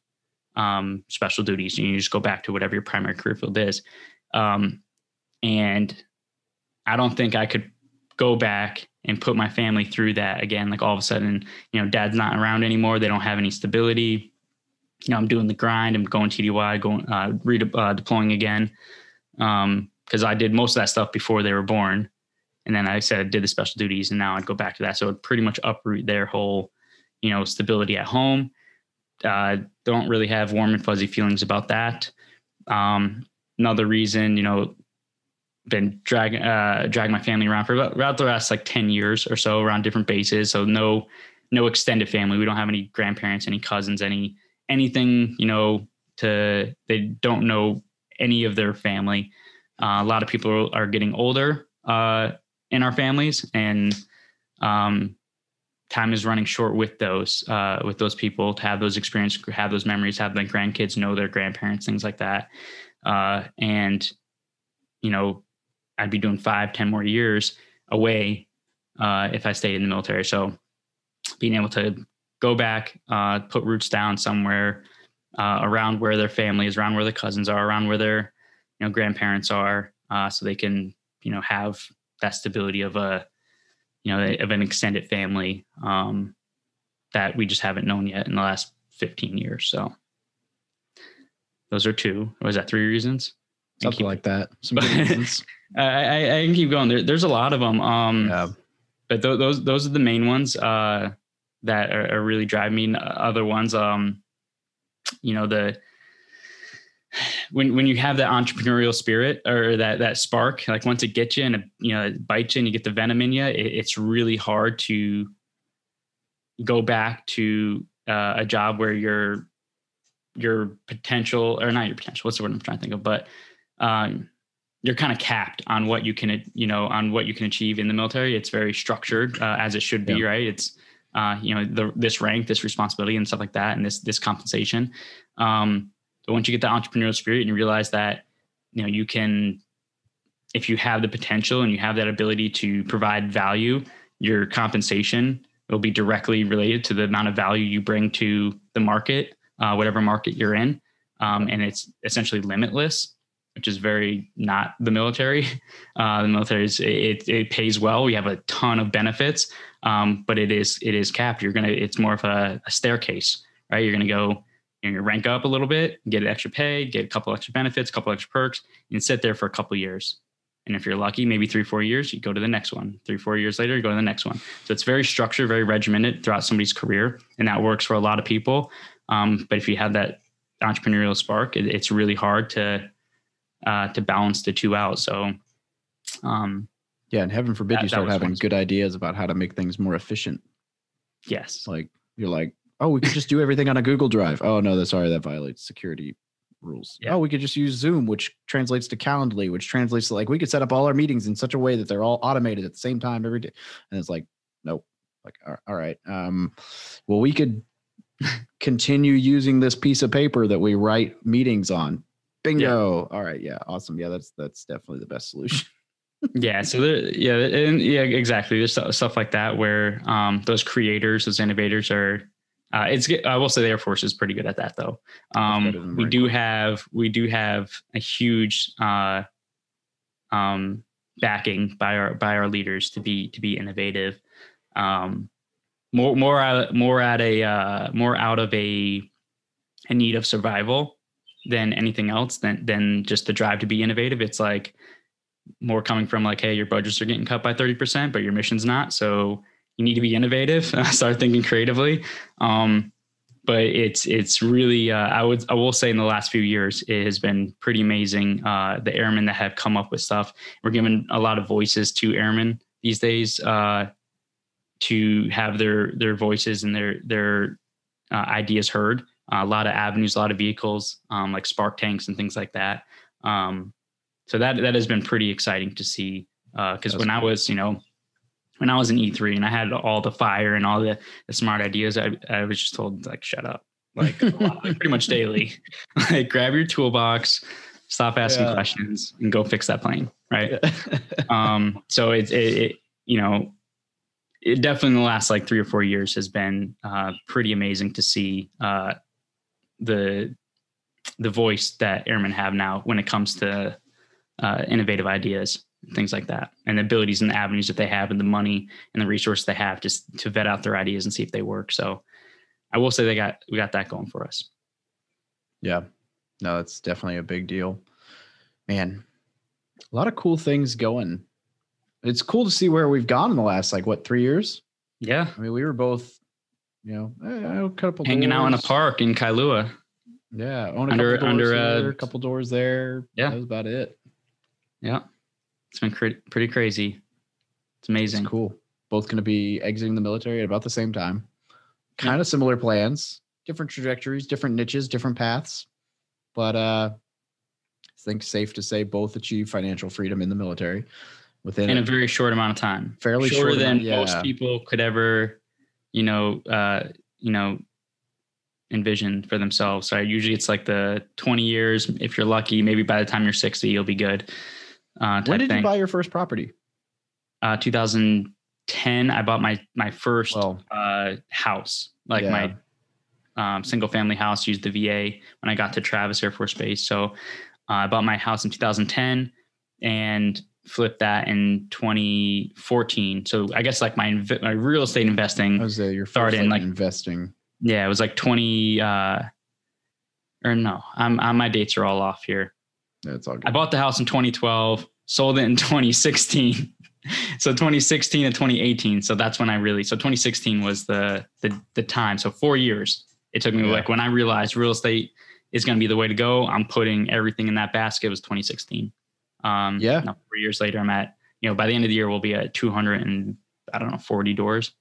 um, special duties. You just go back to whatever your primary career field is. Um, and I don't think I could go back and put my family through that again. Like all of a sudden, you know, dad's not around anymore. They don't have any stability. You know, I'm doing the grind. I'm going T D Y, going, uh, re- uh, deploying again. Um, cause I did most of that stuff before they were born. And then I said, I did the special duties, and now I'd go back to that. So it pretty much uproot their whole, you know, stability at home. Uh, don't really have warm and fuzzy feelings about that. Um, another reason, you know, been dragging, uh, dragging my family around for about, about the last like ten years or so around different bases. So no, no extended family. We don't have any grandparents, any cousins, any, anything, you know, to, they don't know any of their family. Uh, a lot of people are getting older, uh, in our families, and, um, time is running short with those, uh, with those people to have those experiences, have those memories, have their grandkids know their grandparents, things like that. Uh, and, you know, I'd be doing five, ten more years away, uh, if I stayed in the military. So being able to go back, uh, put roots down somewhere, uh, around where their family is, around where their cousins are, around where their, you know, grandparents are, uh, so they can, you know, have that stability of a, you know, of an extended family, um, that we just haven't known yet in the last fifteen years. So those are two, or was that three reasons? Something keep, like that. Some good reasons. I, I, I can keep going. There, there's a lot of them. Um, yeah. But th- those those are the main ones uh, that are, are really drive me. Other ones, um, you know, the when when you have that entrepreneurial spirit or that that spark, like once it gets you and it, you know, it bites you and you get the venom in you, it, it's really hard to go back to uh, a job where your your potential or not your potential. What's the word I'm trying to think of? But um, you're kind of capped on what you can, you know, on what you can achieve in the military. It's very structured, uh, as it should be, yeah. Right? It's, uh, you know, the, this rank, this responsibility and stuff like that. And this, this compensation. Um, but once you get the entrepreneurial spirit and you realize that, you know, you can, if you have the potential and you have that ability to provide value, your compensation will be directly related to the amount of value you bring to the market, uh, whatever market you're in. Um, and it's essentially limitless, which is very not the military. Uh, the military is, it, it pays well. We have a ton of benefits, um, but it is, it is capped. You're going to, it's more of a, a staircase, right? You're going to go and you rank up a little bit, get an extra pay, get a couple extra benefits, a couple extra perks, and sit there for a couple years. And if you're lucky, maybe three, four years, you go to the next one. Three, four years later, you go to the next one. So it's very structured, very regimented throughout somebody's career. And that works for a lot of people. Um, but if you have that entrepreneurial spark, it, it's really hard to, uh, to balance the two out. So, um, yeah. And heaven forbid that, you start having good ideas about how to make things more efficient. Yes. Like you're like, oh, we could just do everything on a Google Drive. Oh no, that's sorry. That violates security rules. Yeah. Oh, we could just use Zoom, which translates to Calendly, which translates to like, we could set up all our meetings in such a way that they're all automated at the same time every day. And it's like, nope. Like, all right. Um, well, we could continue using this piece of paper that we write meetings on. Bingo. Yeah. All right. Yeah. Awesome. Yeah. That's, that's definitely the best solution. Yeah. So there, yeah. And yeah, exactly. There's stuff like that where, um, those creators, those innovators are, uh, it's, I will say the Air Force is pretty good at that though. Um, we do have, we do have a huge, uh, um, backing by our, by our leaders to be, to be innovative. Um, More, more, uh, more at a, uh, more out of a, a need of survival than anything else, than, than just the drive to be innovative. It's like more coming from like, hey, your budgets are getting cut by thirty percent, but your mission's not. So you need to be innovative, start thinking creatively. Um, but it's, it's really, uh, I would, I will say in the last few years, it has been pretty amazing. Uh, the airmen that have come up with stuff, we're giving a lot of voices to airmen these days, uh, to have their, their voices and their, their, uh, ideas heard. Uh, a lot of avenues, a lot of vehicles, um, like Spark Tanks and things like that. Um, so that, that has been pretty exciting to see. Uh, cause That's when cool. I was, you know, when I was in E three and I had all the fire and all the, the smart ideas, I, I was just told, like, shut up, like, a lot, like pretty much daily, like, grab your toolbox, stop asking yeah. questions, and go fix that plane. Right. Yeah. um, so it's, it, it, you know, it definitely in the last like three or four years has been, uh, pretty amazing to see, uh, the, the voice that airmen have now when it comes to, uh, innovative ideas, things like that, and the abilities and the avenues that they have and the money and the resources they have just to vet out their ideas and see if they work. So I will say they got, we got that going for us. Yeah, no, that's definitely a big deal, man. A lot of cool things going. It's cool to see where we've gone in the last, like, what, three years? Yeah. I mean, we were both, you know, hey, cut up hanging doors. Out in a park in Kailua. Yeah. Own a under, couple under here, a couple doors there. Yeah. That was about it. Yeah. It's been cr- pretty crazy. It's amazing. It's cool. Both going to be exiting the military at about the same time. Kind of yeah. similar plans, different trajectories, different niches, different paths. But uh, I think safe to say both achieve financial freedom in the military within in a, a very short amount of time. Fairly shorter short than amount, yeah. most people could ever, you know, uh, you know, envision for themselves. Right? Usually it's like the twenty years. If you're lucky, maybe by the time you're sixty, you'll be good. Uh, when did thing. you buy your first property? Uh, two thousand ten, I bought my, my first, well, uh, house, like yeah. my, um, single family house, used the V A when I got to Travis Air Force Base. So uh, I bought my house in two thousand ten and flipped that in twenty fourteen. So I guess like my, inv- my real estate investing I was there, your first started in like investing. Yeah. It was like twenty, uh, or no, I'm, I'm, my dates are all off here. It's all good. I bought the house in twenty twelve, sold it in twenty sixteen. So twenty sixteen and twenty eighteen. So that's when I really, so twenty sixteen was the, the, the time. So four years it took me yeah. like when I realized real estate is going to be the way to go. I'm putting everything in that basket. It was twenty sixteen. Um, yeah. Now four years later, I'm at, you know, by the end of the year, we'll be at two hundred and I don't know, forty doors.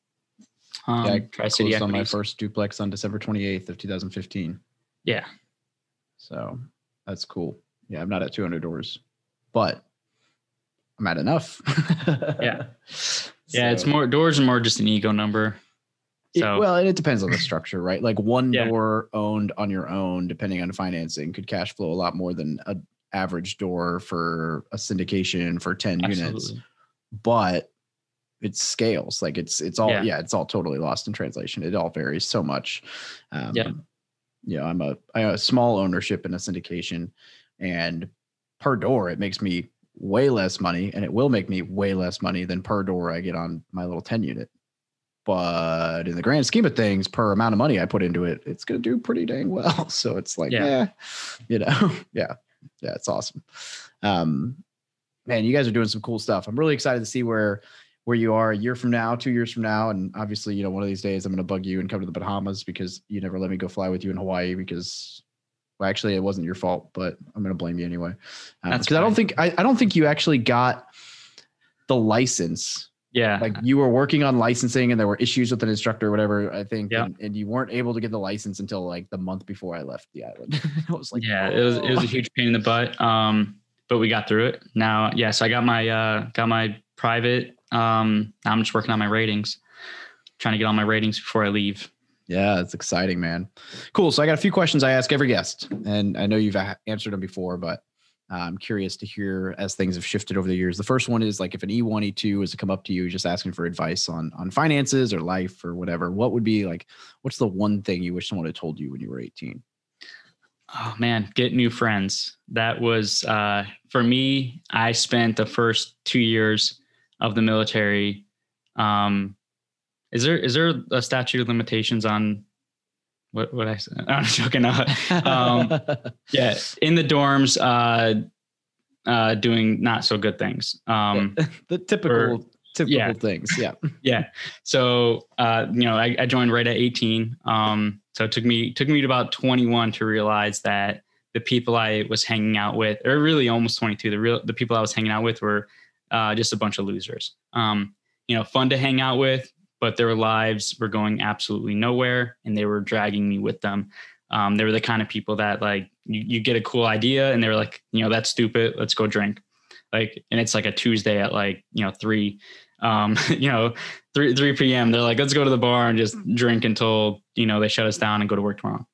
Um, yeah, I Tri-City closed on my first duplex on December twenty-eighth of two thousand fifteen. Yeah. So that's cool. Yeah, I'm not at two hundred doors, but I'm at enough. yeah. So, yeah, it's more doors and more just an ego number. So. It, well, and it depends on the structure, right? Like one yeah. door owned on your own, depending on financing, could cash flow a lot more than an average door for a syndication for ten Absolutely. Units. But it scales. Like it's it's all, yeah. yeah, it's all totally lost in translation. It all varies so much. Um, yeah. You know, I'm a, I have a small ownership in a syndication. And per door, it makes me way less money, and it will make me way less money than per door I get on my little ten unit. But in the grand scheme of things, per amount of money I put into it, it's going to do pretty dang well. So it's like, yeah, eh, you know, yeah, yeah, it's awesome. Um, man, you guys are doing some cool stuff. I'm really excited to see where, where you are a year from now, two years from now. And obviously, you know, one of these days I'm going to bug you and come to the Bahamas because you never let me go fly with you in Hawaii because well, actually, it wasn't your fault, but I'm going to blame you anyway. Because um, I don't think I, I don't think you actually got the license. Yeah, like you were working on licensing, and there were issues with an instructor, or whatever. I think, yeah. and, and you weren't able to get the license until like the month before I left the island. I was like, yeah, oh. it was it was a huge pain in the butt. Um, but we got through it. Now, yeah, so I got my uh, got my private. Um, I'm just working on my ratings, trying to get all my ratings before I leave. Yeah, it's exciting, man. Cool. So I got a few questions I ask every guest, and I know you've answered them before, but I'm curious to hear as things have shifted over the years. The first one is like if an E one, E two is to come up to you just asking for advice on on finances or life or whatever, what would be like, what's the one thing you wish someone had told you when you were eighteen? Oh, man, get new friends. That was, uh, for me, I spent the first two years of the military, um, Is there is there a statute of limitations on what what I said? I'm joking. Um, yeah, in the dorms, uh, uh, doing not so good things. Um, the typical typical yeah. things. Yeah. yeah. So, uh, you know, I, I joined right at eighteen. Um, so it took me, took me to about twenty-one to realize that the people I was hanging out with, or really almost twenty-two, the real, the people I was hanging out with were uh, just a bunch of losers. Um, you know, fun to hang out with, but their lives were going absolutely nowhere and they were dragging me with them. Um, they were the kind of people that like, you, you get a cool idea and they were like, you know, that's stupid. Let's go drink. Like, and it's like a Tuesday at like, you know, three, um, you know, three, three P M They're like, let's go to the bar and just drink until, you know, they shut us down and go to work tomorrow.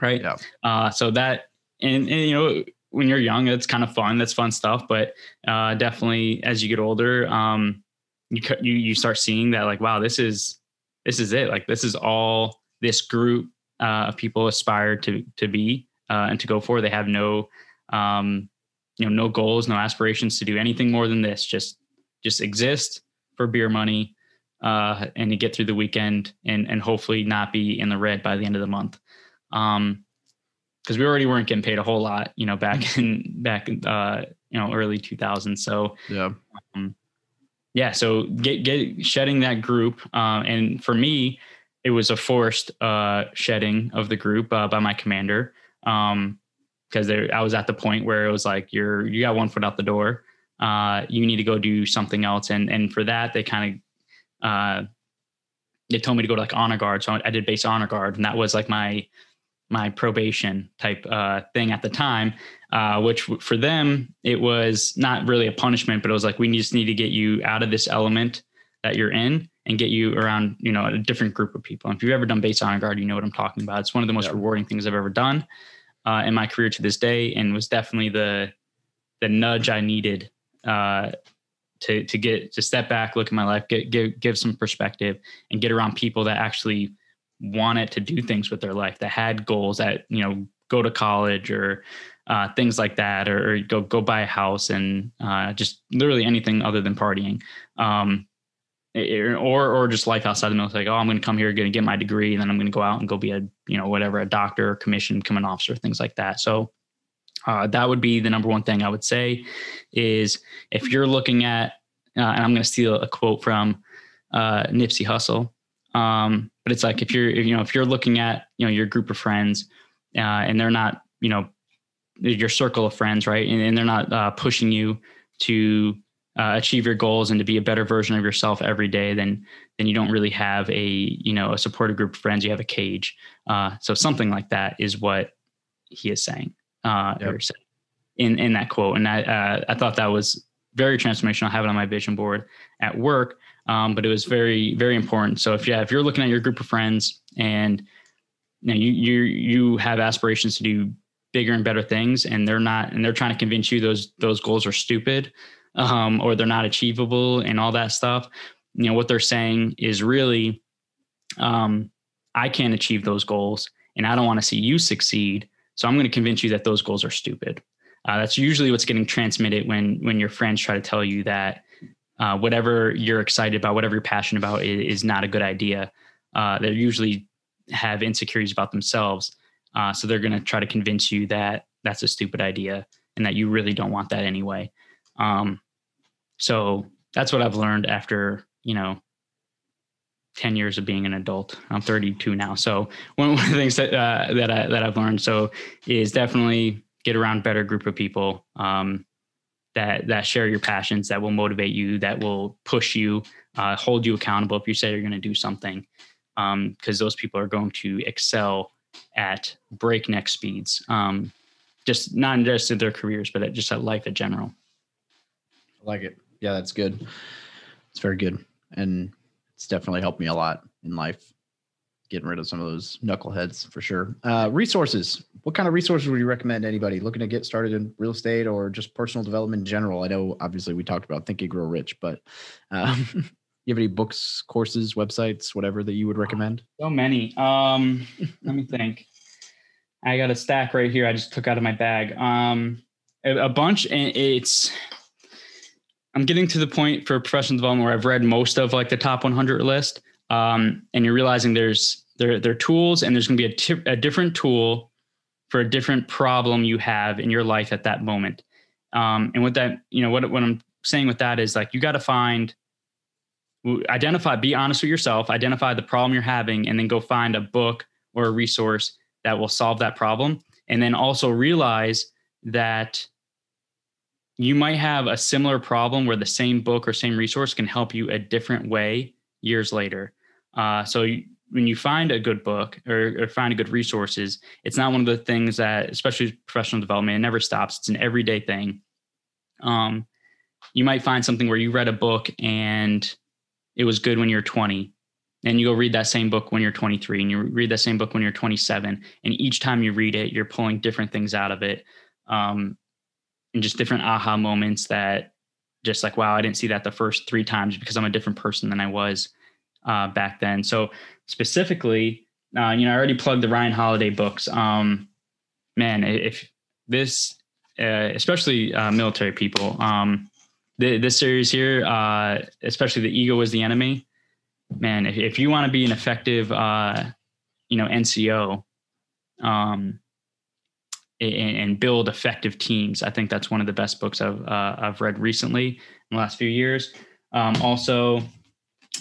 Right. Yeah. Uh, so that, and, and, you know, when you're young, it's kind of fun. That's fun stuff. But, uh, definitely as you get older, um, you, you, you start seeing that like, wow, this is, this is it. Like, this is all this group, uh, of people aspire to, to be, uh, and to go for. They have no, um, you know, no goals, no aspirations to do anything more than this. Just, just exist for beer money, uh, and to get through the weekend and, and hopefully not be in the red by the end of the month. Um, cause we already weren't getting paid a whole lot, you know, back in, back in, uh, you know, early two thousand. So, yeah. Um, yeah. So get, get shedding that group. Um, and for me, it was a forced, uh, shedding of the group, uh, by my commander. Um, Because there, I was at the point where it was like, you're, you got one foot out the door. Uh, you need to go do something else. And and for that, they kind of, uh, they told me to go to like honor guard. So I did base honor guard. And that was like my, my probation type uh, thing at the time, uh, which for them, it was not really a punishment, but it was like, we just need to get you out of this element that you're in and get you around, you know, a different group of people. And if you've ever done base honor guard, you know what I'm talking about. It's one of the most yeah. rewarding things I've ever done. Uh, in my career to this day, and was definitely the the nudge I needed uh, to to get to step back, look at my life, get, give give some perspective, and get around people that actually wanted to do things with their life, that had goals, that you know go to college or uh, things like that, or, or go go buy a house and uh, just literally anything other than partying, um, it, or or just life outside the military. Like, oh, I'm going to come here, going to get my degree, and then I'm going to go out and go be a you know, whatever, a doctor, commission, become an officer, things like that. So uh, that would be the number one thing I would say is if you're looking at, uh, and I'm going to steal a quote from uh, Nipsey Hussle, um, but it's like if you're, if, you know, if you're looking at, you know, your group of friends uh, and they're not, you know, your circle of friends, right? And, and they're not uh, pushing you to uh, achieve your goals and to be a better version of yourself every day, then then you don't really have a, you know, a supportive group of friends. You have a cage. Uh, so something like that is what he is saying, uh, yep. or saying in, in that quote. And I, uh, I thought that was very transformational. I have it on my vision board at work. Um, but it was very, very important. So if yeah, if you're looking at your group of friends and you know, you, you, you have aspirations to do bigger and better things, and they're not, and they're trying to convince you those, those goals are stupid, um, or they're not achievable and all that stuff, you know, what they're saying is really, um, I can't achieve those goals and I don't want to see you succeed. So I'm going to convince you that those goals are stupid. Uh, that's usually what's getting transmitted when, when your friends try to tell you that, uh, whatever you're excited about, whatever you're passionate about is, is not a good idea. Uh, they usually have insecurities about themselves. Uh, so they're going to try to convince you that that's a stupid idea and that you really don't want that anyway. Um, so that's what I've learned after, you know, ten years of being an adult. I'm thirty-two now. So one of the things that, uh, that I, that I've learned, so is definitely get around better group of people, um, that, that share your passions, that will motivate you, that will push you, uh, hold you accountable. If you say you're going to do something, um, cause those people are going to excel at breakneck speeds. Um, just not just at their careers, but at just at life in general. I like it. Yeah, that's good. It's very good. And it's definitely helped me a lot in life, getting rid of some of those knuckleheads for sure. Uh, resources. What kind of resources would you recommend to anybody looking to get started in real estate or just personal development in general? I know, obviously, we talked about Think and Grow Rich, but um, you have any books, courses, websites, whatever that you would recommend? So many. Um, let me think. I got a stack right here I just took out of my bag. Um, a, a bunch, and it's... I'm getting to the point for professional development where I've read most of like the top one hundred list. Um, and you're realizing there's, there, there are tools and there's going to be a, t- a different tool for a different problem you have in your life at that moment. Um, and what that, you know, what, what I'm saying with that is like, you got to find identify, be honest with yourself, identify the problem you're having, and then go find a book or a resource that will solve that problem. And then also realize that you might have a similar problem where the same book or same resource can help you a different way years later. Uh, so you, when you find a good book or, or find a good resources, it's not one of the things that, especially professional development, it never stops. It's an everyday thing. Um, you might find something where you read a book and it was good when you're twenty, and you go read that same book when you're twenty-three, and you read that same book when you're twenty-seven. And each time you read it, you're pulling different things out of it. Um, and just different aha moments that just like, wow, I didn't see that the first three times because I'm a different person than I was uh, back then. So specifically, uh, you know, I already plugged the Ryan Holiday books. Um, man, if this, uh, especially uh, military people, um, the, this series here, uh, especially the Ego is the Enemy. Man, if, if you want to be an effective, uh, you know, N C O, um, and, and build effective teams, I think that's one of the best books I've uh, I've read recently in the last few years. Um, also,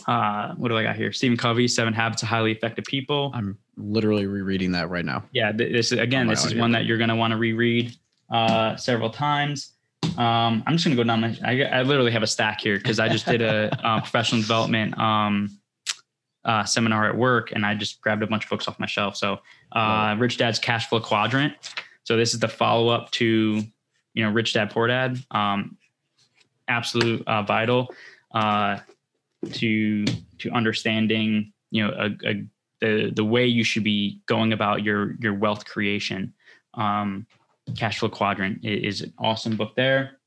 uh, what do I got here? Stephen Covey, Seven Habits of Highly Effective People. I'm literally rereading that right now. Yeah, this again, this is one that you're going to want to reread uh, several times. Um, I'm just going to go down. My, I, I literally have a stack here because I just did a uh, professional development um, uh, seminar at work, and I just grabbed a bunch of books off my shelf. So uh, Rich Dad's Cash Flow Quadrant. So this is the follow up to, you know, Rich Dad, Poor Dad. Um, absolute uh, vital uh, to to understanding, you know, a, a, the, the way you should be going about your your wealth creation. Um Cash Flow Quadrant is an awesome book there.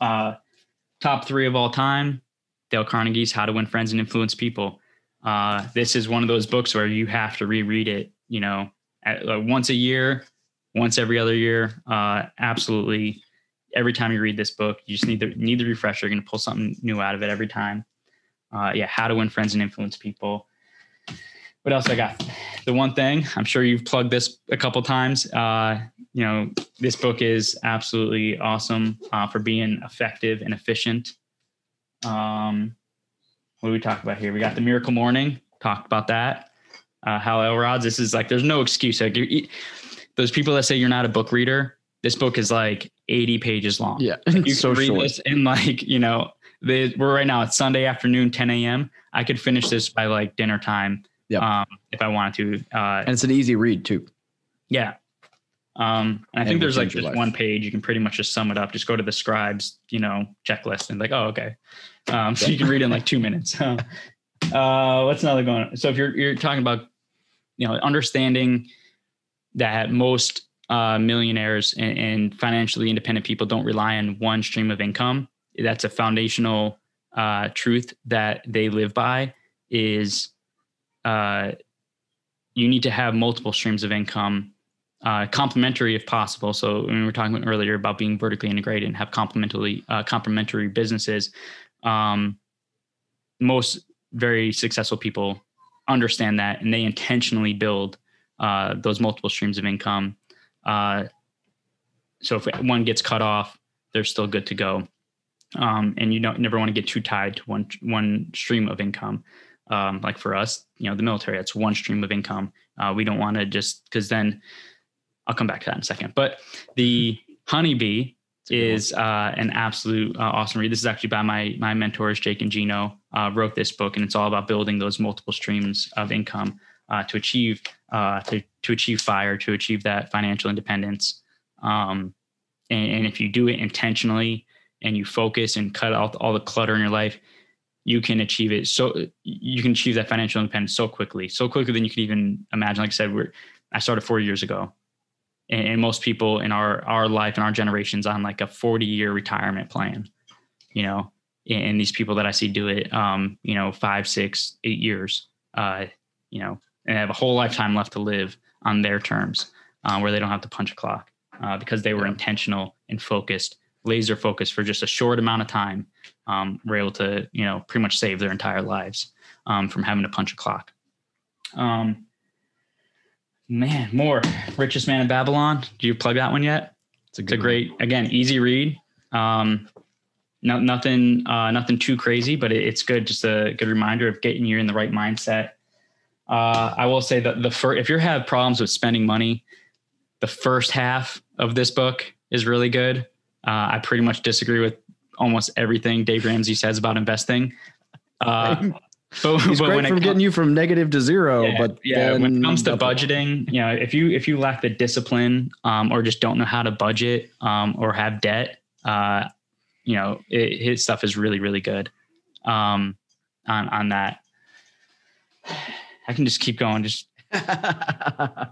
Uh, top three of all time, Dale Carnegie's How to Win Friends and Influence People. Uh, this is one of those books where you have to reread it, you know, at, uh, once a year, once every other year. Uh, absolutely. Every time you read this book, you just need the, need the refresher. You're going to pull something new out of it every time. Uh, yeah. How to Win Friends and Influence People. What else I got? The One Thing. I'm sure you've plugged this a couple times. Uh, you know, this book is absolutely awesome uh, for being effective and efficient. Um, what do we talk about here? We got the Miracle Morning. Talked about that. Uh, Hal Elrod's. This is like, there's no excuse. Like you're, those people that say you're not a book reader, this book is like eighty pages long. Yeah, you so can read short. This in like, you know, they, we're right now. It's Sunday afternoon, ten a.m. I could finish this by like dinner time. Yep. Um, if I wanted to, uh, and it's an easy read too. Yeah. Um, and I and think there's like just one page, you can pretty much just sum it up. Just go to the scribes, you know, checklist and like, oh, okay. Um, so you can read in like two minutes. So, uh, what's another going on? So if you're, you're talking about, you know, understanding that most, uh, millionaires and, and financially independent people don't rely on one stream of income. That's a foundational, uh, truth that they live by is, Uh, you need to have multiple streams of income, uh, complementary if possible. So when we were talking earlier about being vertically integrated and have complementary, uh, complementary businesses, um, most very successful people understand that, and they intentionally build uh, those multiple streams of income. Uh, so if one gets cut off, they're still good to go. Um, and you don't never want to get too tied to one one stream of income. Um, like for us, you know, the military, that's one stream of income. Uh, we don't want to just, because then I'll come back to that in a second. But the Honeybee is uh, an absolute uh, awesome read. This is actually by my my mentors, Jake and Gino, uh, wrote this book, and it's all about building those multiple streams of income uh, to achieve uh, to to achieve FIRE, to achieve that financial independence. Um, and, and if you do it intentionally and you focus and cut out all the clutter in your life, you can achieve it. So you can achieve that financial independence so quickly, so quicker than you could even imagine. Like I said, we're, I started four years ago, and, and most people in our, our life and our generation's on like a forty year retirement plan, you know, and, and these people that I see do it, um, you know, five, six, eight years, uh, you know, and have a whole lifetime left to live on their terms, uh, where they don't have to punch a clock, uh, because they were intentional and focused, laser focused for just a short amount of time. Um, we're able to, you know, pretty much save their entire lives um, from having to punch a clock. Um, man, more Richest Man in Babylon. Do you plug that one yet? It's a, good it's a great, one. Again, easy read. Um, no, nothing, uh, nothing too crazy, but it, it's good. Just a good reminder of getting you in the right mindset. Uh, I will say that the first, if you have problems with spending money, the first half of this book is really good. Uh, I pretty much disagree with almost everything Dave Ramsey says about investing. Uh, but, He's but great when from it, getting you from negative to zero. Yeah, but yeah, then when it comes to double. budgeting, you know, if you if you lack the discipline um, or just don't know how to budget um, or have debt, uh, you know, it, his stuff is really really good um, on on that. I can just keep going. Just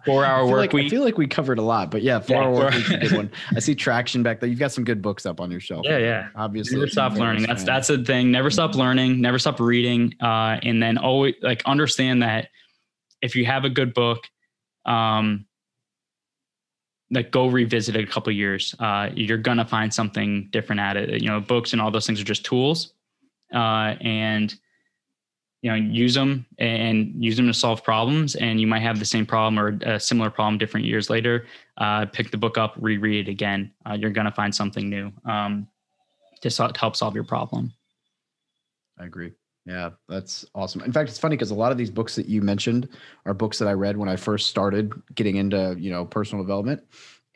four hour work like, week. I feel like we covered a lot, but yeah, four yeah, hour work week's a good one. I see traction back there. You've got some good books up on your shelf. Yeah, yeah. Obviously, never stop learning. That's that's the thing. Never stop learning. Never stop reading. Uh, and then always like understand that if you have a good book, um, like go revisit it a couple of years. Uh, you're gonna find something different at it. You know, books and all those things are just tools, uh, and. you know, use them and use them to solve problems. And you might have the same problem or a similar problem different years later. Uh, pick the book up, reread it again. Uh, you're going to find something new um, to, so- to help solve your problem. I agree. Yeah, that's awesome. In fact, it's funny because a lot of these books that you mentioned are books that I read when I first started getting into, you know, personal development.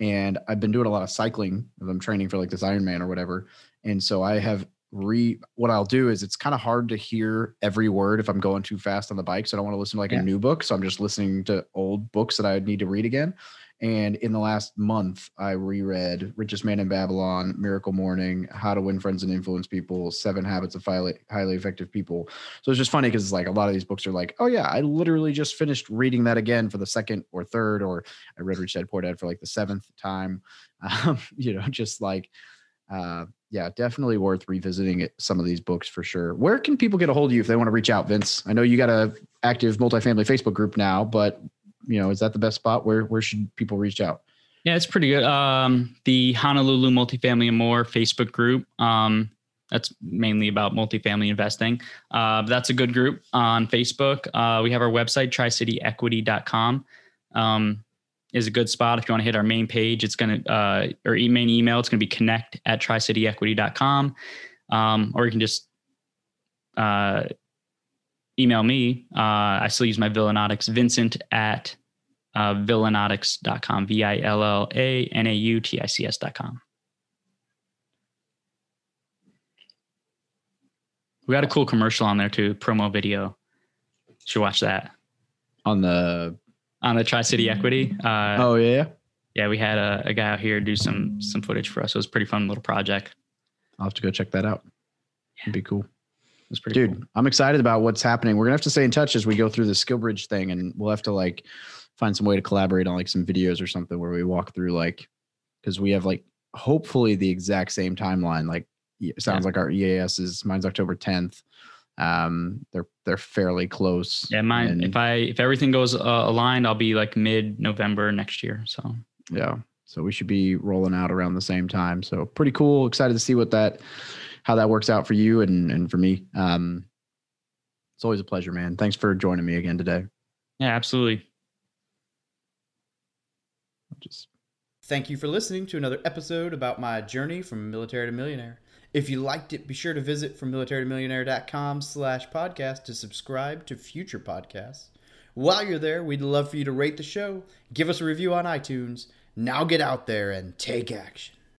And I've been doing a lot of cycling because I'm training for like this Ironman or whatever. And so I have Re what I'll do is it's kind of hard to hear every word if I'm going too fast on the bike. So I don't want to listen to like yeah. a new book. So I'm just listening to old books that I need to read again. And in the last month, I reread Richest Man in Babylon, Miracle Morning, How to Win Friends and Influence People, Seven Habits of Highly, highly Effective People. So it's just funny because it's like a lot of these books are like, oh yeah, I literally just finished reading that again for the second or third, or I read Rich Dad Poor Dad for like the seventh time, um, you know, just like, uh, yeah, definitely worth revisiting it, some of these books for sure. Where can people get a hold of you if they want to reach out, Vince? I know you got a active multifamily Facebook group now, but you know, is that the best spot? Where where should people reach out? Yeah, it's pretty good. Um, the Honolulu Multifamily and More Facebook group. Um, that's mainly about multifamily investing. Uh, that's a good group on Facebook. Uh, we have our website, tri city equity dot com. Um, is a good spot. If you want to hit our main page, it's going to, uh, or main email, it's going to be connect at tri city equity dot com. Um, or you can just, uh, email me. Uh, I still use my Villanotics, Vincent at, uh, villanotics dot com, V I L L A N A U T I C S dot com. We got a cool commercial on there too. Promo video. You should watch that on the, on the Tri-City Equity. Uh, oh, yeah? Yeah, we had a, a guy out here do some some footage for us. It was a pretty fun little project. I'll have to go check that out. Yeah. It'd be cool. It was pretty Dude, cool. I'm excited about what's happening. We're going to have to stay in touch as we go through the Skillbridge thing, and we'll have to like find some way to collaborate on like some videos or something where we walk through like, because we have like hopefully the exact same timeline. Like it sounds yeah. like our E A S is, mine's October tenth. Um, they're, they're fairly close. Yeah. Mine, and if I, if everything goes uh, aligned, I'll be like mid November next year. So, yeah. So we should be rolling out around the same time. So pretty cool. Excited to see what that, how that works out for you and, and for me. Um, it's always a pleasure, man. Thanks for joining me again today. Yeah, absolutely. I'll just thank you for listening to another episode about my journey from military to millionaire. If you liked it, be sure to visit from military to millionaire dot com slash podcast to subscribe to future podcasts. While you're there, we'd love for you to rate the show, give us a review on iTunes. Now get out there and take action.